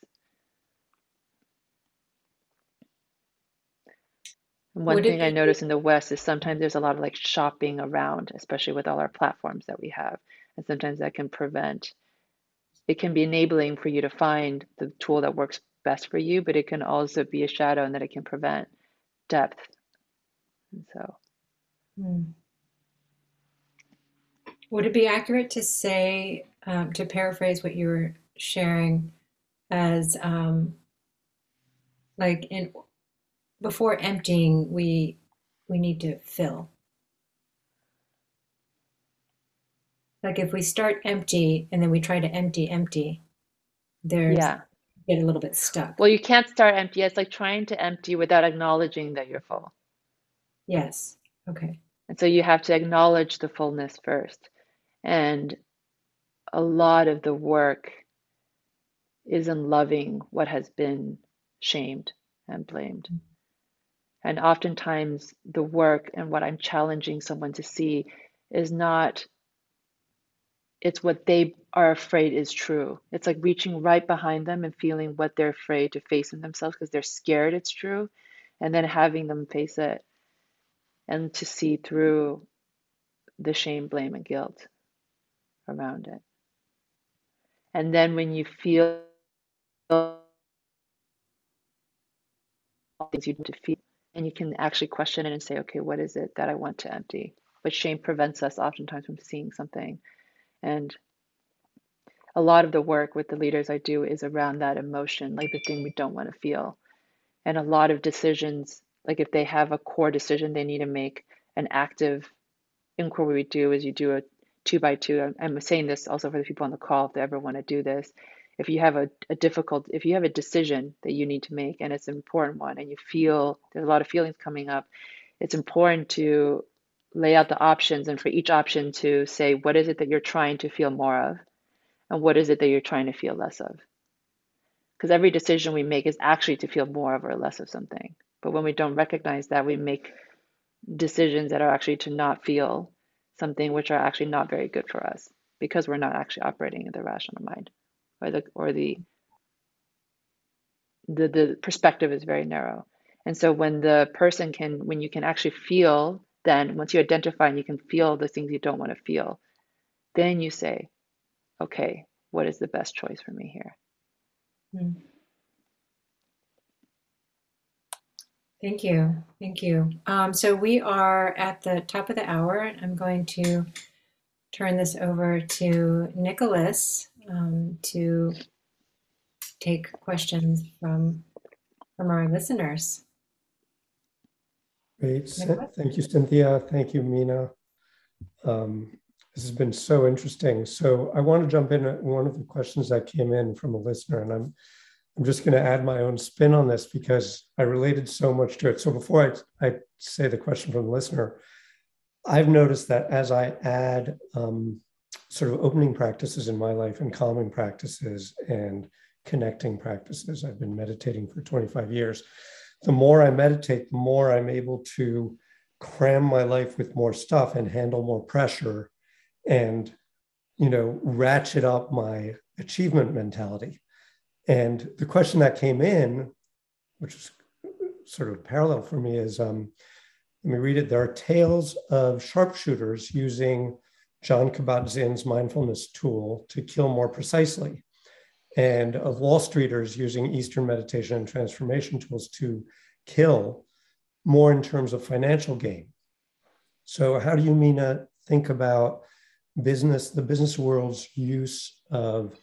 And one thing I notice in the West is sometimes there's a lot of like shopping around, especially with all our platforms that we have. And sometimes that can be enabling for you to find the tool that works best for you, but it can also be a shadow, and that it can prevent depth. And so. Would it be accurate to say, to paraphrase what you were sharing as, before emptying, we need to fill. Like if we start empty and then we try to empty, get a little bit stuck. Well, you can't start empty. It's like trying to empty without acknowledging that you're full. Yes. Okay. And so you have to acknowledge the fullness first. And a lot of the work is in loving what has been shamed and blamed. Mm-hmm. And oftentimes the work and what I'm challenging someone to see is not, it's what they are afraid is true. It's like reaching right behind them and feeling what they're afraid to face in themselves because they're scared it's true, and then having them face it and to see through the shame, blame, and guilt around it. And then when you feel things you need to feel, and you can actually question it and say, okay, what is it that I want to empty? But shame prevents us oftentimes from seeing something. And a lot of the work with the leaders I do is around that emotion, like the thing we don't want to feel. And a lot of decisions, like if they have a core decision they need to make, an active inquiry we do is you do a 2x2. I'm saying this also for the people on the call, if they ever want to do this. If you have if you have a decision that you need to make and it's an important one and you feel there's a lot of feelings coming up, it's important to lay out the options and for each option to say, what is it that you're trying to feel more of? And what is it that you're trying to feel less of? Because every decision we make is actually to feel more of or less of something. But when we don't recognize that, we make decisions that are actually to not feel something, which are actually not very good for us because we're not actually operating in the rational mind, or the perspective is very narrow. And so when you can actually feel, then once you identify and you can feel the things you don't want to feel, then you say, okay, what is the best choice for me here? Thank you. Thank you. So we are at the top of the hour. I'm going to turn this over to Nicholas to take questions from our listeners. Great. Thank you, Cynthia. Thank you, Mina. This has been so interesting. So I want to jump in at one of the questions that came in from a listener, and I'm just going to add my own spin on this because I related so much to it. So before I say the question from the listener, I've noticed that as I add sort of opening practices in my life and calming practices and connecting practices, I've been meditating for 25 years. The more I meditate, the more I'm able to cram my life with more stuff and handle more pressure and, ratchet up my achievement mentality. And the question that came in, which is sort of parallel for me, is, let me read it. There are tales of sharpshooters using John Kabat-Zinn's mindfulness tool to kill more precisely, and of Wall Streeters using Eastern meditation and transformation tools to kill more in terms of financial gain. So how do you, Mina, think about the business world's use of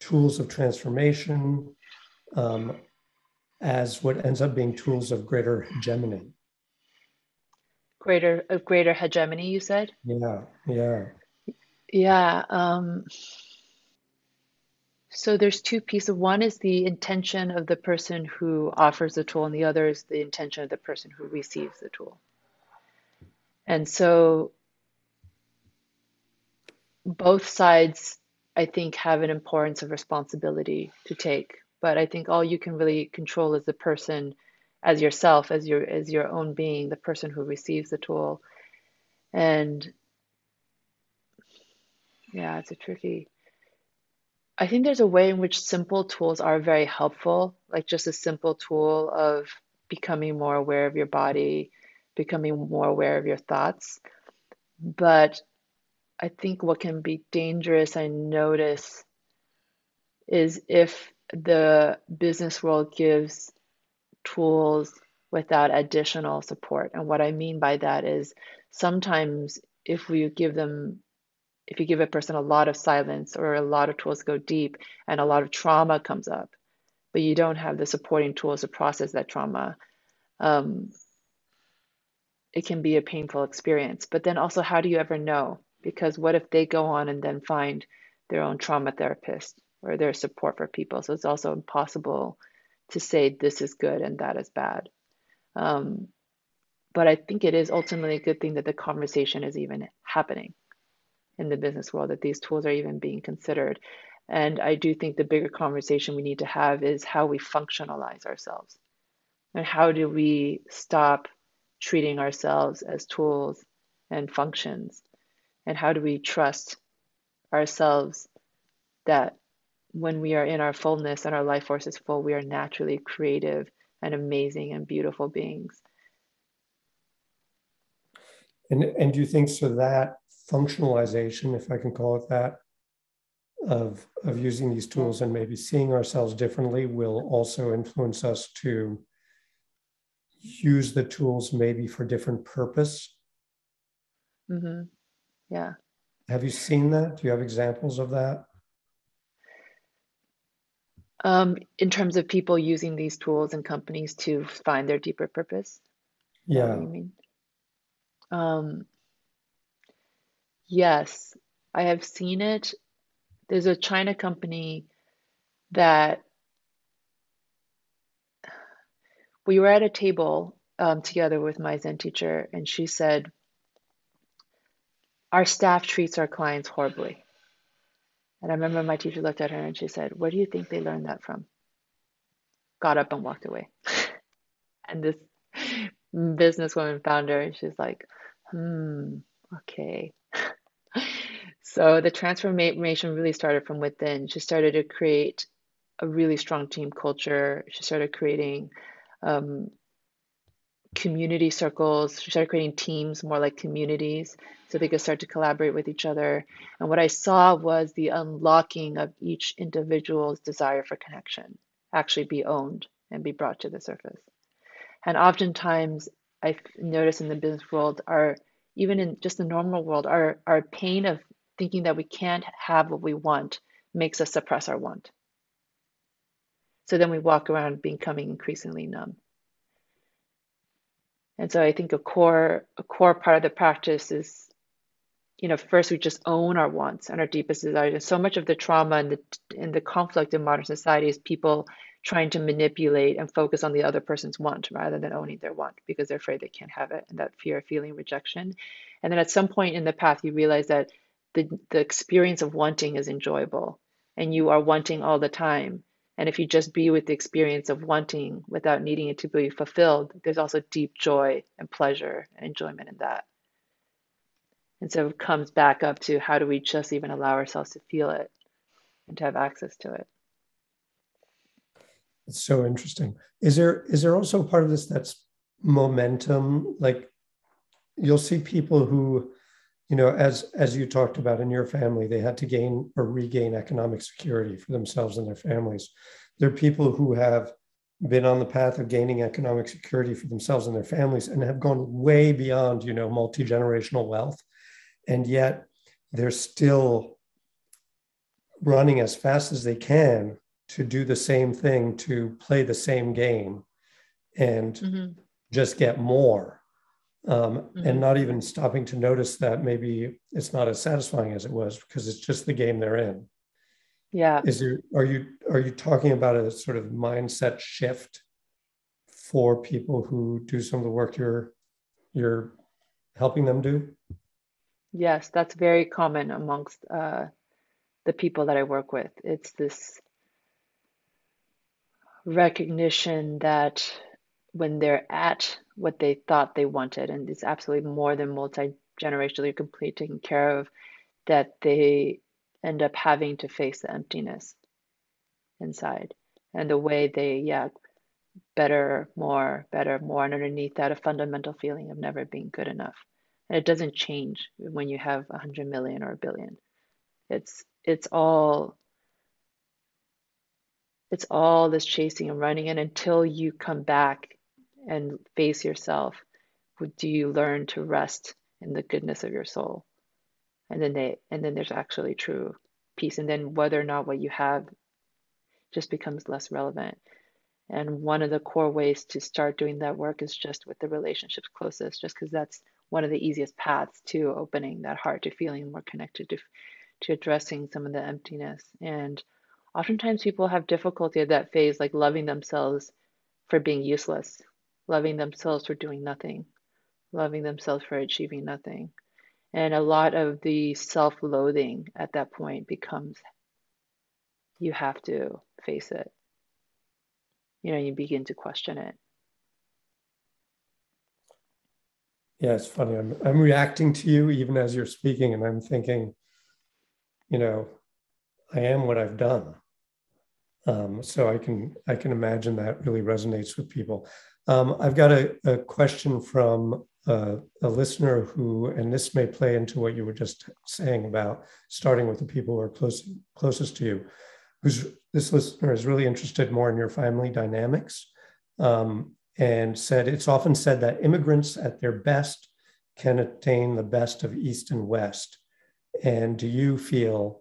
tools of transformation as what ends up being tools of greater hegemony? Greater hegemony, you said? Yeah. So there's two pieces. One is the intention of the person who offers the tool, and the other is the intention of the person who receives the tool. And so both sides, I think, have an importance of responsibility to take. But I think all you can really control is the person as yourself, as your own being, the person who receives the tool. And yeah, it's I think there's a way in which simple tools are very helpful, like just a simple tool of becoming more aware of your body, becoming more aware of your thoughts. But I think what can be dangerous, I notice, is if the business world gives tools without additional support. And what I mean by that is sometimes if you give a person a lot of silence or a lot of tools go deep and a lot of trauma comes up, but you don't have the supporting tools to process that trauma, it can be a painful experience. But then also, how do you ever know? Because what if they go on and then find their own trauma therapist or their support for people? So it's also impossible to say this is good and that is bad. But I think it is ultimately a good thing that the conversation is even happening in the business world, that these tools are even being considered. And I do think the bigger conversation we need to have is how we functionalize ourselves. And how do we stop treating ourselves as tools and functions? And how do we trust ourselves that when we are in our fullness and our life force is full, we are naturally creative and amazing and beautiful beings. And do you think so that functionalization, if I can call it that, of using these tools and maybe seeing ourselves differently will also influence us to use the tools maybe for different purpose? Mm-hmm. Yeah. Have you seen that? Do you have examples of that? In terms of people using these tools and companies to find their deeper purpose? Yeah. What do you mean? Yes, I have seen it. There's a China company that we were at a table together with my Zen teacher, and she said, our staff treats our clients horribly. And I remember my teacher looked at her and she said, where do you think they learned that from? Got up and walked away. And this businesswoman found her and she's like, okay. So the transformation really started from within. She started to create a really strong team culture. She started creating community circles. She started creating teams more like communities so they could start to collaborate with each other. And what I saw was the unlocking of each individual's desire for connection, actually be owned and be brought to the surface. And oftentimes I've noticed in the business world, even in just the normal world, our pain of thinking that we can't have what we want makes us suppress our want. So then we walk around becoming increasingly numb. And so I think a core part of the practice is, first we just own our wants and our deepest desires. And so much of the trauma and the conflict in modern society is people trying to manipulate and focus on the other person's want rather than owning their want because they're afraid they can't have it, and that fear of feeling rejection. And then at some point in the path, you realize that the experience of wanting is enjoyable and you are wanting all the time. And if you just be with the experience of wanting without needing it to be fulfilled, there's also deep joy and pleasure and enjoyment in that. And so it comes back up to how do we just even allow ourselves to feel it and to have access to it. It's so interesting. Is there also part of this that's momentum? Like you'll see people who, as you talked about in your family, they had to gain or regain economic security for themselves and their families. There are people who have been on the path of gaining economic security for themselves and their families and have gone way beyond, multi-generational wealth. And yet they're still running as fast as they can to do the same thing, to play the same game and just get more. And not even stopping to notice that maybe it's not as satisfying as it was because it's just the game they're in. Yeah. Are you talking about a sort of mindset shift for people who do some of the work you're helping them do? Yes, that's very common amongst the people that I work with. It's this recognition that when they're at what they thought they wanted, and it's absolutely more than multi-generationally complete taken care of, that they end up having to face the emptiness inside. And the way they, better, more, and underneath that, a fundamental feeling of never being good enough. And it doesn't change when you have 100 million or a billion. It's all this chasing and running. And until you come back and face yourself, do you learn to rest in the goodness of your soul? And then there's actually true peace. And then whether or not what you have just becomes less relevant. And one of the core ways to start doing that work is just with the relationships closest, just because that's one of the easiest paths to opening that heart, to feeling more connected, to addressing some of the emptiness. And oftentimes people have difficulty at that phase, like loving themselves for being useless, loving themselves for doing nothing, loving themselves for achieving nothing. And a lot of the self-loathing at that point becomes, you have to face it. You know, you begin to question it. Yeah, it's funny. I'm reacting to you even as you're speaking, and I'm thinking, you know, I am what I've done. So I can imagine that really resonates with people. I've got a question from a listener who, and this may play into what you were just saying about starting with the people who are closest to you. This listener is really interested more in your family dynamics, and said, it's often said that immigrants at their best can attain the best of East and West. And do you feel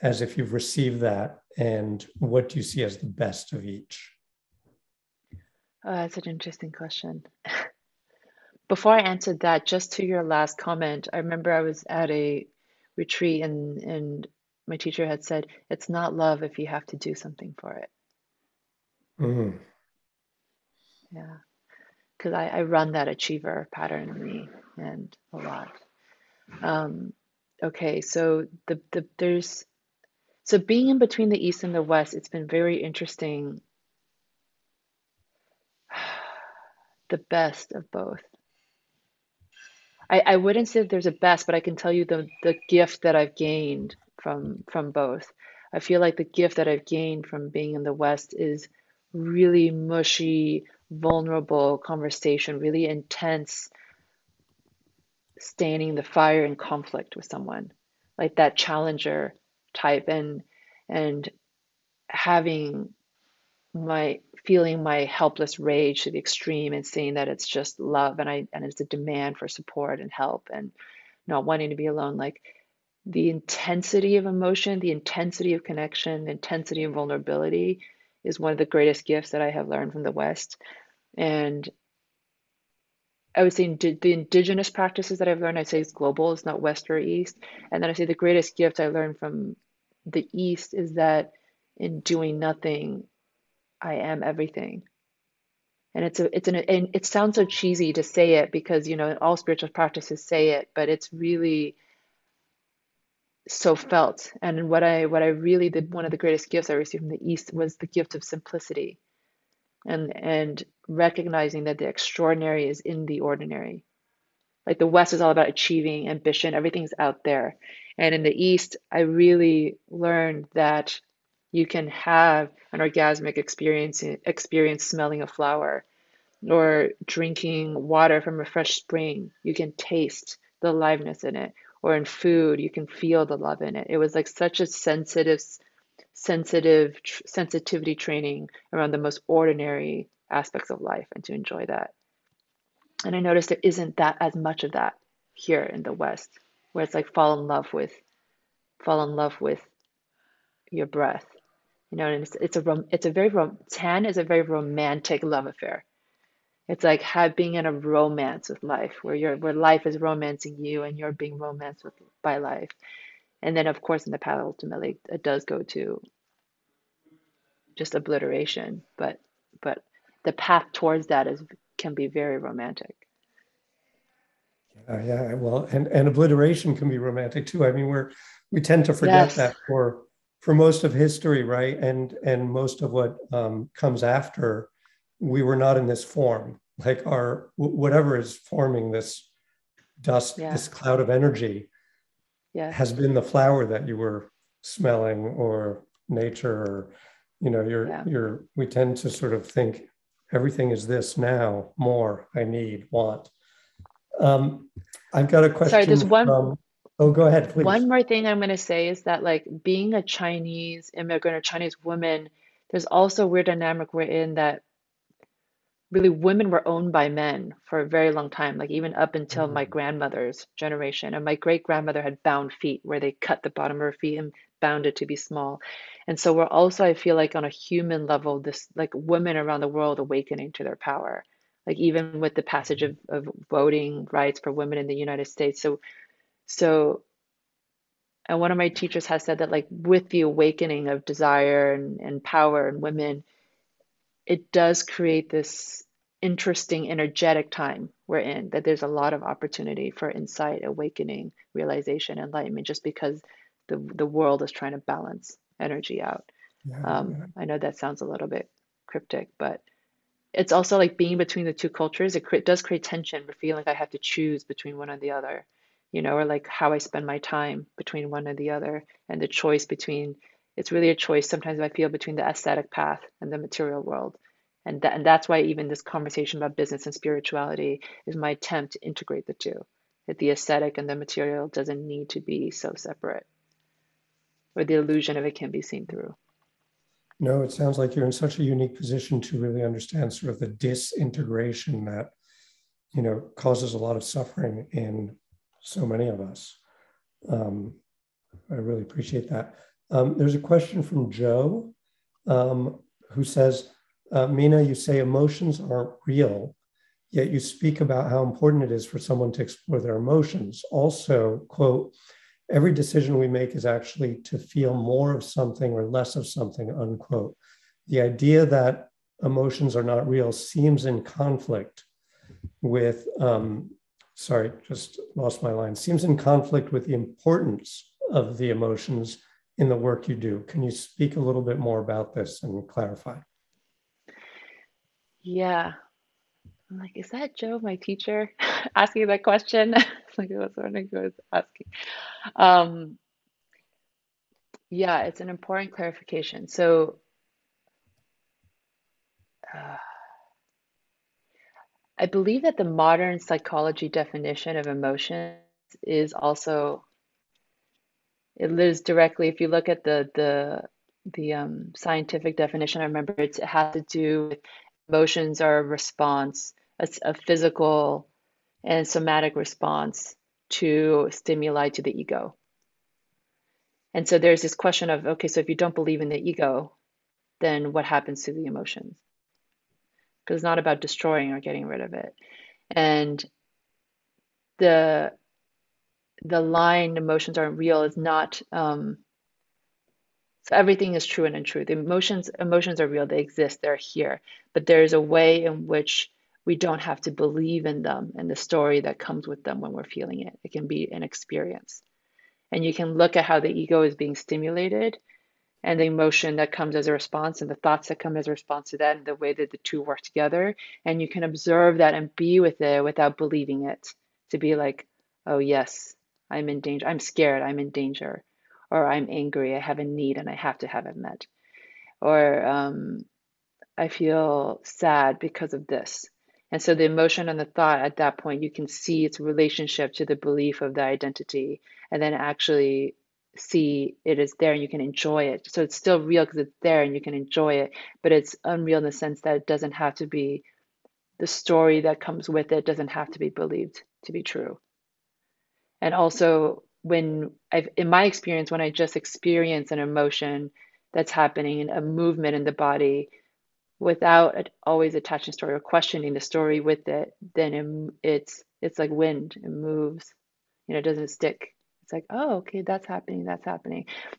as if you've received that? And what do you see as the best of each? That's an interesting question. Before I answered that, just to your last comment, I remember I was at a retreat and my teacher had said, it's not love if you have to do something for it. Mm-hmm. Yeah, because I run that achiever pattern in me and a lot. Okay, so so being in between the East and the West, it's been very interesting. The best of both. I wouldn't say there's a best, but I can tell you the gift that I've gained from both. I feel like the gift that I've gained from being in the West is really mushy, vulnerable conversation, really intense, standing the fire in conflict with someone, like that challenger type, and having feeling my helpless rage to the extreme and seeing that it's just love and it's a demand for support and help and not wanting to be alone. Like the intensity of emotion, the intensity of connection, the intensity of vulnerability is one of the greatest gifts that I have learned from the West. And I would say the indigenous practices that I've learned, I say it's global, it's not West or East. And then I say the greatest gift I learned from the East is that in doing nothing, I am everything. And and it sounds so cheesy to say it because, you know, all spiritual practices say it, but it's really so felt. And what I really did, one of the greatest gifts I received from the East was the gift of simplicity and recognizing that the extraordinary is in the ordinary. Like the West is all about achieving, ambition, everything's out there. And in the East, I really learned that you can have an orgasmic experience smelling a flower or drinking water from a fresh spring. You can taste the aliveness in it, or in food, you can feel the love in it. It was like such a sensitivity training around the most ordinary aspects of life and to enjoy that. And I noticed there isn't that as much of that here in the West, where it's like fall in love with your breath. You know, and Chan is a very romantic love affair. It's like being in a romance with life, where life is romancing you, and you're being romanced by life. And then, of course, in the path, ultimately, it does go to just obliteration. But the path towards that can be very romantic. Yeah. Well, and obliteration can be romantic too. I mean, we tend to forget that for most of history, right? And most of what comes after, we were not in this form. Like whatever is forming this dust, this cloud of energy has been the flower that you were smelling or nature, or, you know, we tend to sort of think everything is this now, more, I need, want. I've got a question. Sorry, there's one. Oh, go ahead, please. One more thing I'm going to say is that, like, being a Chinese immigrant or Chinese woman, there's also a weird dynamic we're in that really women were owned by men for a very long time, like even up until my grandmother's generation. And my great-grandmother had bound feet, where they cut the bottom of her feet and bound it to be small. And so we're also, I feel like on a human level, this, like, women around the world awakening to their power, like even with the passage of voting rights for women in the United States. So, and one of my teachers has said that, like, with the awakening of desire and power in women, it does create this interesting, energetic time we're in, that there's a lot of opportunity for insight, awakening, realization, enlightenment, just because the world is trying to balance energy out. Yeah, I know that sounds a little bit cryptic, but it's also like being between the two cultures. It does create tension for feeling like I have to choose between one or the other, you know, or like how I spend my time between one or the other, and the choice between, it's really a choice sometimes I feel between the ascetic path and the material world. And that's why even this conversation about business and spirituality is my attempt to integrate the two, that the ascetic and the material doesn't need to be so separate, or the illusion of it can be seen through. No, it sounds like you're in such a unique position to really understand sort of the disintegration that, you know, causes a lot of suffering in so many of us. I really appreciate that. There's a question from Joe, who says, Mina, you say emotions aren't real, yet you speak about how important it is for someone to explore their emotions. Also, quote, every decision we make is actually to feel more of something or less of something, unquote. The idea that emotions are not real seems in conflict with, sorry, just lost my line, seems in conflict with the importance of the emotions in the work you do. Can you speak a little bit more about this and clarify? Yeah, I'm like, is that Joe, my teacher, asking that question? It's like, that's what I was asking. Yeah, it's an important clarification. So I believe that the modern psychology definition of emotions is also, it lives directly, if you look at the scientific definition, I remember it had to do with emotions are a response, a physical and somatic response to stimuli to the ego. And so there's this question of, okay, so if you don't believe in the ego, then what happens to the emotions? Because it's not about destroying or getting rid of it. And the line, emotions aren't real, is not, so everything is true and untrue. The emotions are real, they exist, they're here. But there's a way in which we don't have to believe in them and the story that comes with them when we're feeling it. It can be an experience. And you can look at how the ego is being stimulated and the emotion that comes as a response and the thoughts that come as a response to that and the way that the two work together. And you can observe that and be with it without believing it, to be like, oh yes, I'm in danger, I'm scared, I'm in danger. Or I'm angry, I have a need and I have to have it met. Or I feel sad because of this. And so the emotion and the thought at that point, you can see its relationship to the belief of the identity, and then actually see it is there and you can enjoy it. So it's still real because it's there and you can enjoy it, but it's unreal in the sense that it doesn't have to be, the story that comes with it doesn't have to be believed to be true. And also, when I've, in my experience, when I just experience an emotion that's happening, a movement in the body, without always attaching story or questioning the story with it, then it's like wind, it moves, you know, it doesn't stick. It's like, oh, okay, that's happening.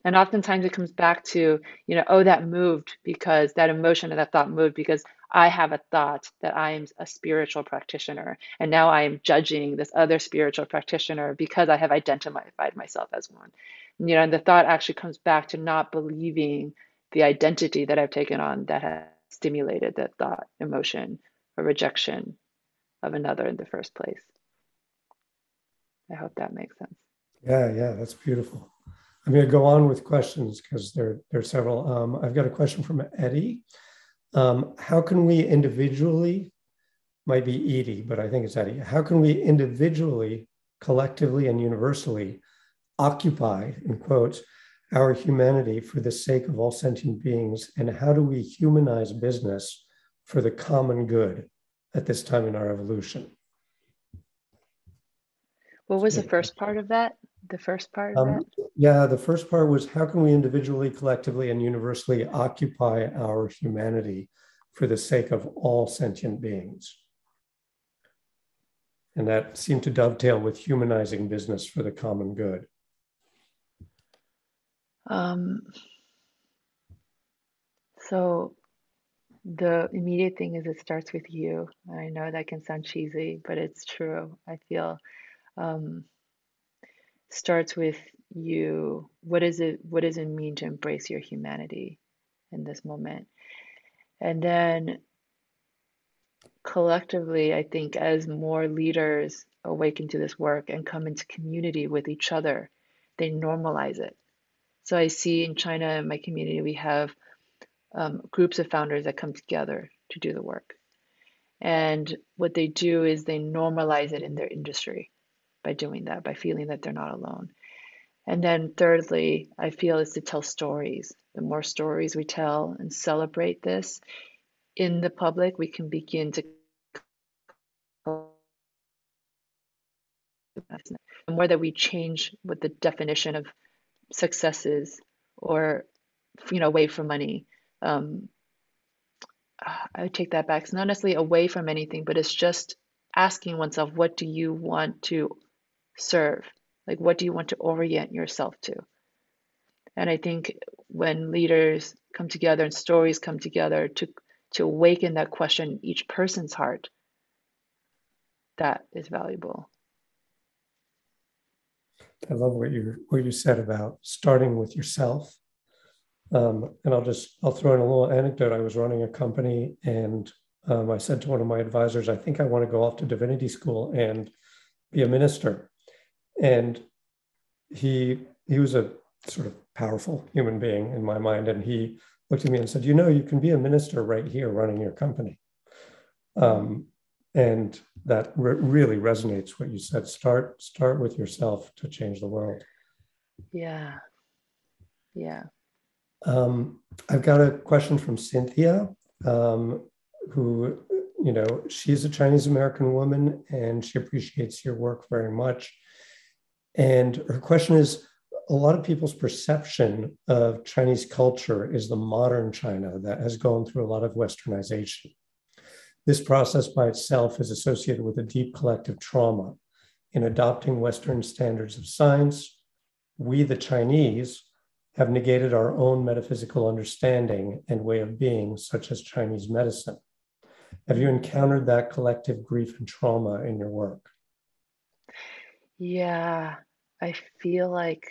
And oftentimes it comes back to, you know, oh, that moved because that emotion and that thought moved because I have a thought that I am a spiritual practitioner, and now I am judging this other spiritual practitioner because I have identified myself as one. You know, and the thought actually comes back to not believing the identity that I've taken on that has stimulated that thought, emotion, or rejection of another in the first place. I hope that makes sense. Yeah, that's beautiful. I'm going to go on with questions because there are several. I've got a question from Eddie. How can we individually, might be Edie, but I think it's Eddie. How can we individually, collectively, and universally occupy, in quotes, our humanity for the sake of all sentient beings? And how do we humanize business for the common good at this time in our evolution? What was the first part of that? Yeah, the first part was, how can we individually, collectively, and universally occupy our humanity for the sake of all sentient beings? And that seemed to dovetail with humanizing business for the common good. So The immediate thing is it starts with you. I know that can sound cheesy, but it's true. I feel starts with you. What does it mean to embrace your humanity in this moment? And then collectively, I think as more leaders awaken to this work and come into community with each other, they normalize it. So I see in China, in my community, we have groups of founders that come together to do the work. And what they do is they normalize it in their industry by doing that, by feeling that they're not alone. And then thirdly, I feel is to tell stories. The more stories we tell and celebrate this in the public, we can begin to. The more that we change what the definition of success is, or, you know, away from money. I would take that back. It's not necessarily away from anything, but it's just asking oneself, what do you want to serve? Like, what do you want to orient yourself to? And I think when leaders come together and stories come together to awaken that question in each person's heart, that is valuable. I love what you said about starting with yourself. And I'll throw in a little anecdote. I was running a company, and I said to one of my advisors, I think I want to go off to divinity school and be a minister. And he was a sort of powerful human being in my mind. And he looked at me and said, you know, you can be a minister right here running your company. And that really resonates what you said. Start with yourself to change the world. Yeah. Yeah. I've got a question from Cynthia, who, you know, she's a Chinese American woman and she appreciates your work very much. And her question is, a lot of people's perception of Chinese culture is the modern China that has gone through a lot of westernization. This process by itself is associated with a deep collective trauma. In adopting Western standards of science, we, the Chinese, have negated our own metaphysical understanding and way of being, such as Chinese medicine. Have you encountered that collective grief and trauma in your work? Yeah, I feel like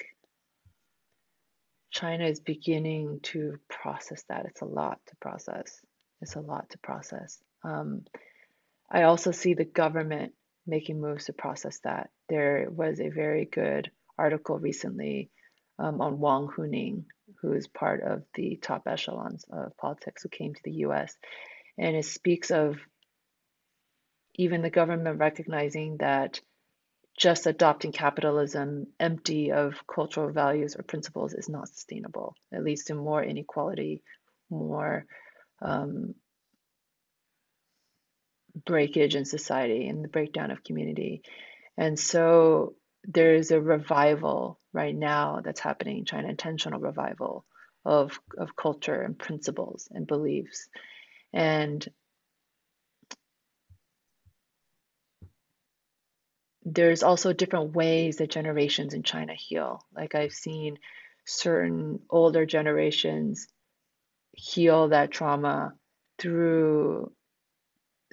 China is beginning to process that. It's a lot to process. I also see the government making moves to process that. There was a very good article recently on Wang Huning, who is part of the top echelons of politics, who came to the US. And it speaks of even the government recognizing that just adopting capitalism empty of cultural values or principles is not sustainable. It leads to more inequality, more breakage in society, and the breakdown of community. And so there is a revival right now that's happening in China, intentional revival of culture and principles and beliefs. And there's also different ways that generations in China heal. Like, I've seen certain older generations heal that trauma through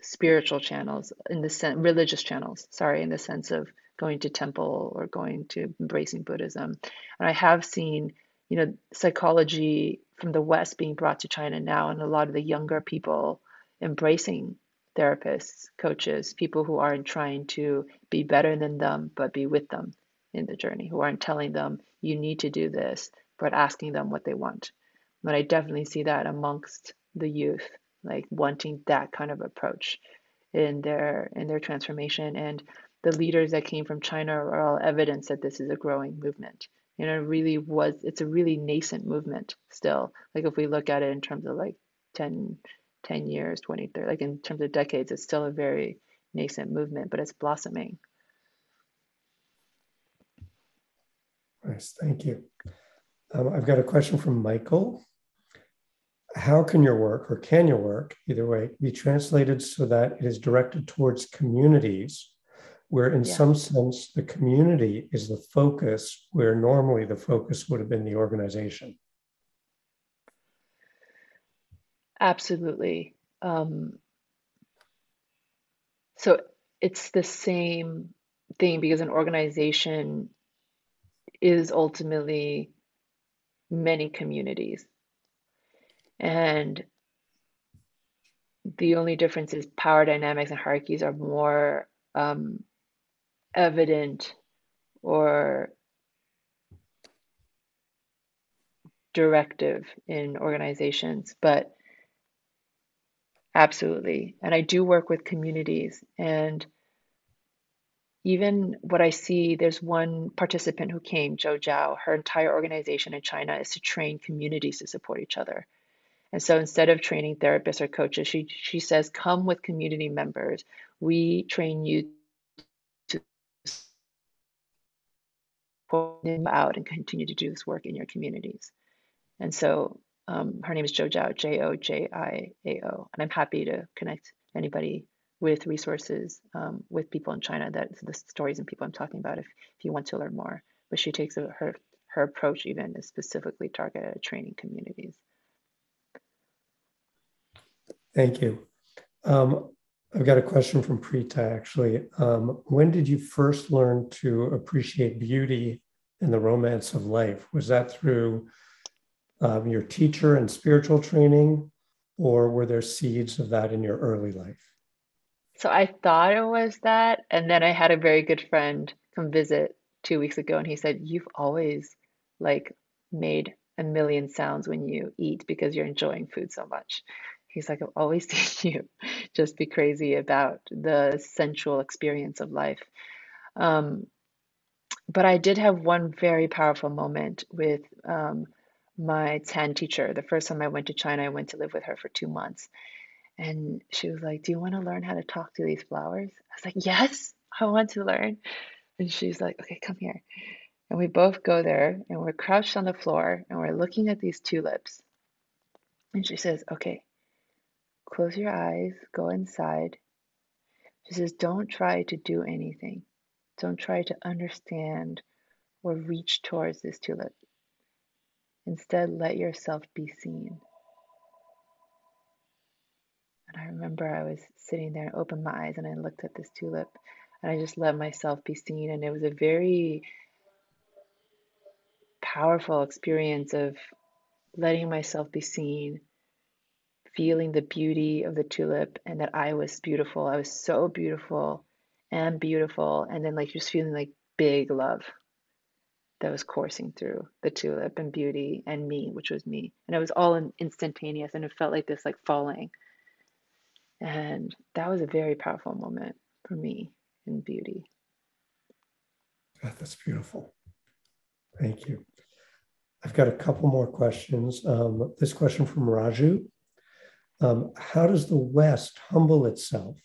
spiritual channels, in the sense, religious channels, sorry, in the sense of going to temple or going to embracing Buddhism. And I have seen, you know, psychology from the West being brought to China now, and a lot of the younger people embracing therapists, coaches, people who aren't trying to be better than them, but be with them in the journey, who aren't telling them, you need to do this, but asking them what they want. But I definitely see that amongst the youth, like wanting that kind of approach in their transformation. And the leaders that came from China are all evidence that this is a growing movement. You know, it really was, it's a really nascent movement still. Like, if we look at it in terms of like 10 years, 20, 30, like in terms of decades, it's still a very nascent movement, but it's blossoming. Nice, thank you. I've got a question from Michael. How can your work, or can your work, either way, be translated so that it is directed towards communities where in some sense the community is the focus, where normally the focus would have been the organization? Absolutely. So it's the same thing, because an organization is ultimately many communities. And the only difference is power dynamics and hierarchies are more evident or directive in organizations, but absolutely. And I do work with communities, and even what I see, there's one participant who came, Jiao Zhou, her entire organization in China is to train communities to support each other. And so instead of training therapists or coaches, she says, come with community members. We train you to support them out and continue to do this work in your communities. And so her name is Jiao Zhou, Jojiao. And I'm happy to connect anybody with resources with people in China, that's the stories and people I'm talking about, if you want to learn more. But she takes her approach even is specifically targeted at training communities. Thank you. I've got a question from Preeta, actually. When did you first learn to appreciate beauty and the romance of life? Was that through your teacher and spiritual training, or were there seeds of that in your early life? So I thought it was that. And then I had a very good friend come visit 2 weeks ago, and he said, you've always like made a million sounds when you eat because you're enjoying food so much. He's like, I've always seen you just be crazy about the sensual experience of life. But I did have one very powerful moment with my Chan teacher. The first time I went to China, I went to live with her for 2 months. And she was like, do you want to learn how to talk to these flowers? I was like, yes, I want to learn. And she's like, okay, come here. And we both go there, and we're crouched on the floor, and we're looking at these tulips. And she says, okay, close your eyes, go inside. She says, don't try to do anything. Don't try to understand or reach towards this tulip. Instead, let yourself be seen. I remember I was sitting there and opened my eyes and I looked at this tulip and I just let myself be seen. And it was a very powerful experience of letting myself be seen, feeling the beauty of the tulip and that I was beautiful. I was so beautiful. And then like just feeling like big love that was coursing through the tulip and beauty and me, which was me. And it was all instantaneous, and it felt like this like falling. And that was a very powerful moment for me in beauty. God, that's beautiful. Thank you. I've got a couple more questions. This question from Raju. How does the West humble itself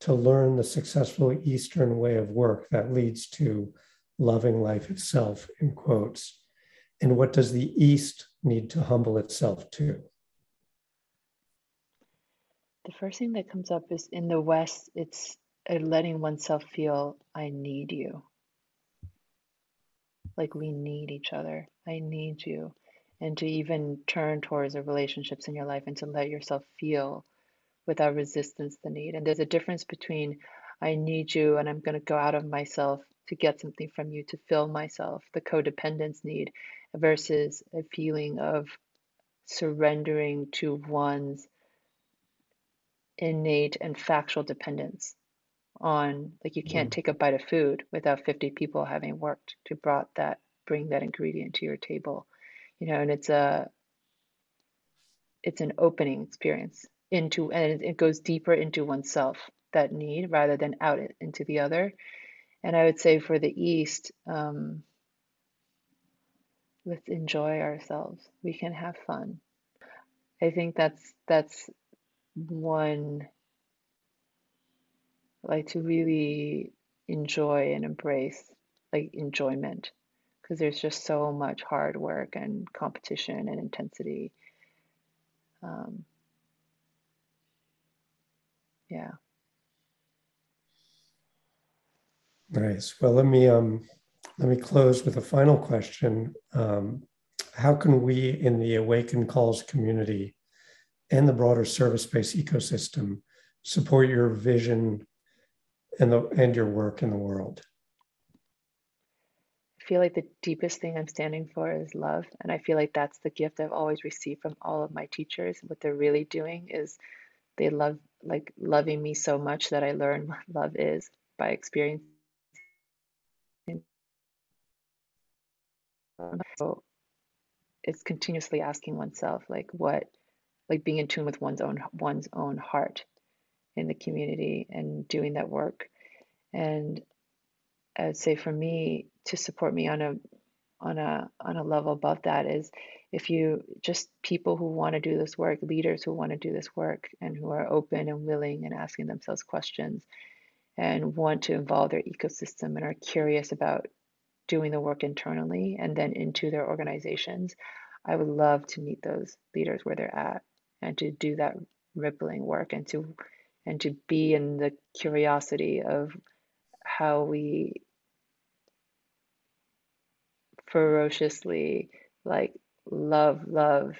to learn the successful Eastern way of work that leads to loving life itself, in quotes? And what does the East need to humble itself to? The first thing that comes up is in the West, it's letting oneself feel, I need you. Like we need each other. I need you. And to even turn towards the relationships in your life and to let yourself feel without resistance the need. And there's a difference between I need you and I'm going to go out of myself to get something from you to fill myself, the codependence need, versus a feeling of surrendering to one's innate and factual dependence on, like, you can't take a bite of food without 50 people having worked to bring that ingredient to your table, you know. And it's an opening experience into, and it goes deeper into oneself, that need, rather than out into the other. And I would say for the East, let's enjoy ourselves. We can have fun. I think that's one, like, to really enjoy and embrace like enjoyment, because there's just so much hard work and competition and intensity. Yeah. Nice. Well, let me close with a final question. How can we in the Awaken Calls community and the broader service space ecosystem support your vision and your work in the world? I feel like the deepest thing I'm standing for is love. And I feel like that's the gift I've always received from all of my teachers. What they're really doing is they love, like, loving me so much that I learn what love is by experiencing. So it's continuously asking oneself, like, what, like being in tune with one's own heart in the community and doing that work. And I would say for me, to support me on a level above that is if you just people who want to do this work, leaders who want to do this work and who are open and willing and asking themselves questions and want to involve their ecosystem and are curious about doing the work internally and then into their organizations. I would love to meet those leaders where they're at and to do that rippling work and to be in the curiosity of how we ferociously, like, love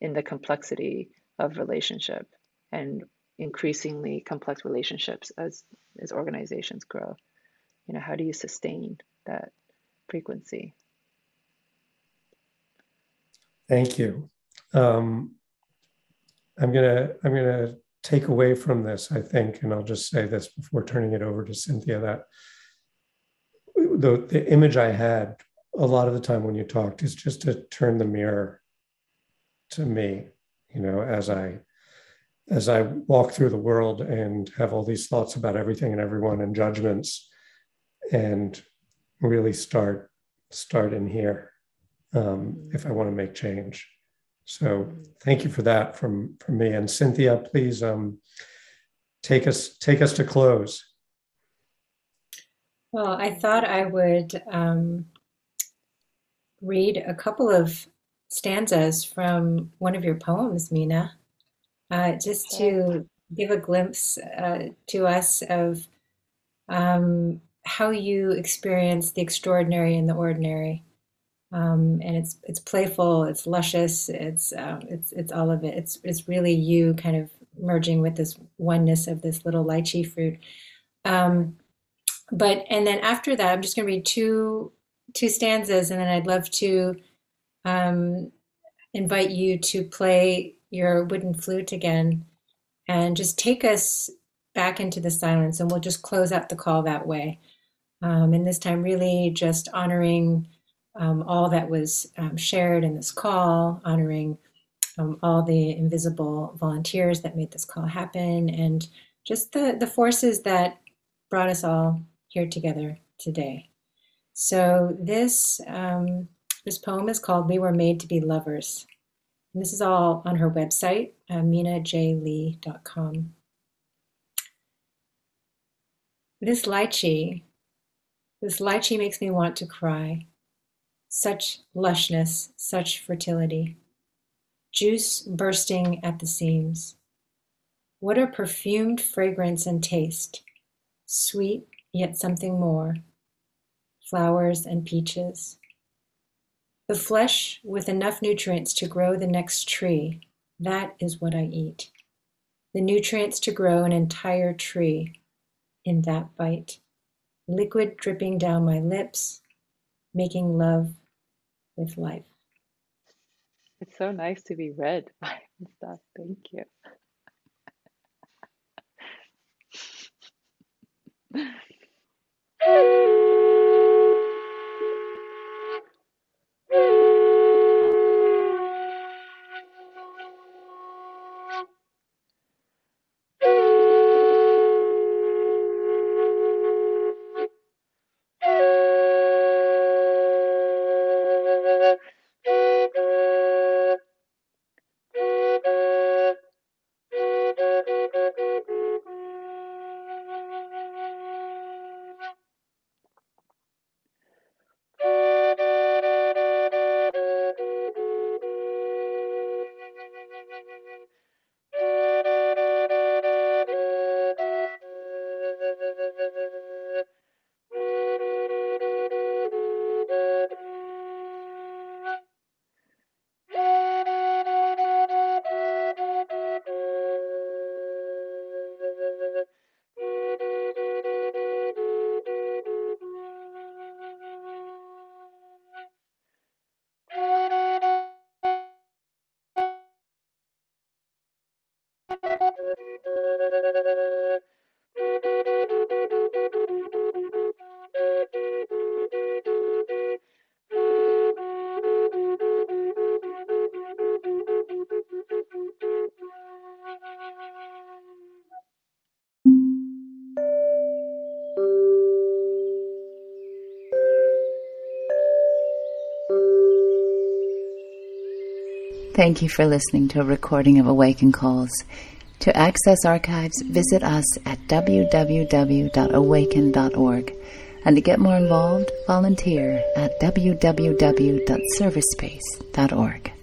in the complexity of relationship and increasingly complex relationships as organizations grow. You know, how do you sustain that frequency? Thank you. I'm gonna take away from this, I think, and I'll just say this before turning it over to Cynthia, that the image I had a lot of the time when you talked is just to turn the mirror to me, you know, as I walk through the world and have all these thoughts about everything and everyone and judgments, and really start in here if I want to make change. So thank you for that from me. And Cynthia, please take us to close. Well, I thought I would read a couple of stanzas from one of your poems, Mina, just to give a glimpse to us of how you experience the extraordinary and the ordinary. And it's playful, it's luscious, it's all of it. It's really you kind of merging with this oneness of this little lychee fruit. And then after that, I'm just going to read two stanzas, and then I'd love to invite you to play your wooden flute again and just take us back into the silence, and we'll just close out the call that way. And this time really just honoring all that was shared in this call, honoring all the invisible volunteers that made this call happen, and just the forces that brought us all here together today. So this poem is called "We Were Made to Be Lovers." And this is all on her website, minajlee.com. This lychee makes me want to cry. Such lushness, such fertility. Juice bursting at the seams. What a perfumed fragrance and taste. Sweet, yet something more. Flowers and peaches. The flesh with enough nutrients to grow the next tree, that is what I eat. The nutrients to grow an entire tree in that bite. Liquid dripping down my lips, making love with life. It's so nice to be read by stuff. Thank you. Thank you for listening to a recording of Awaken Calls. To access archives, visit us at www.awaken.org. And to get more involved, volunteer at www.servicespace.org.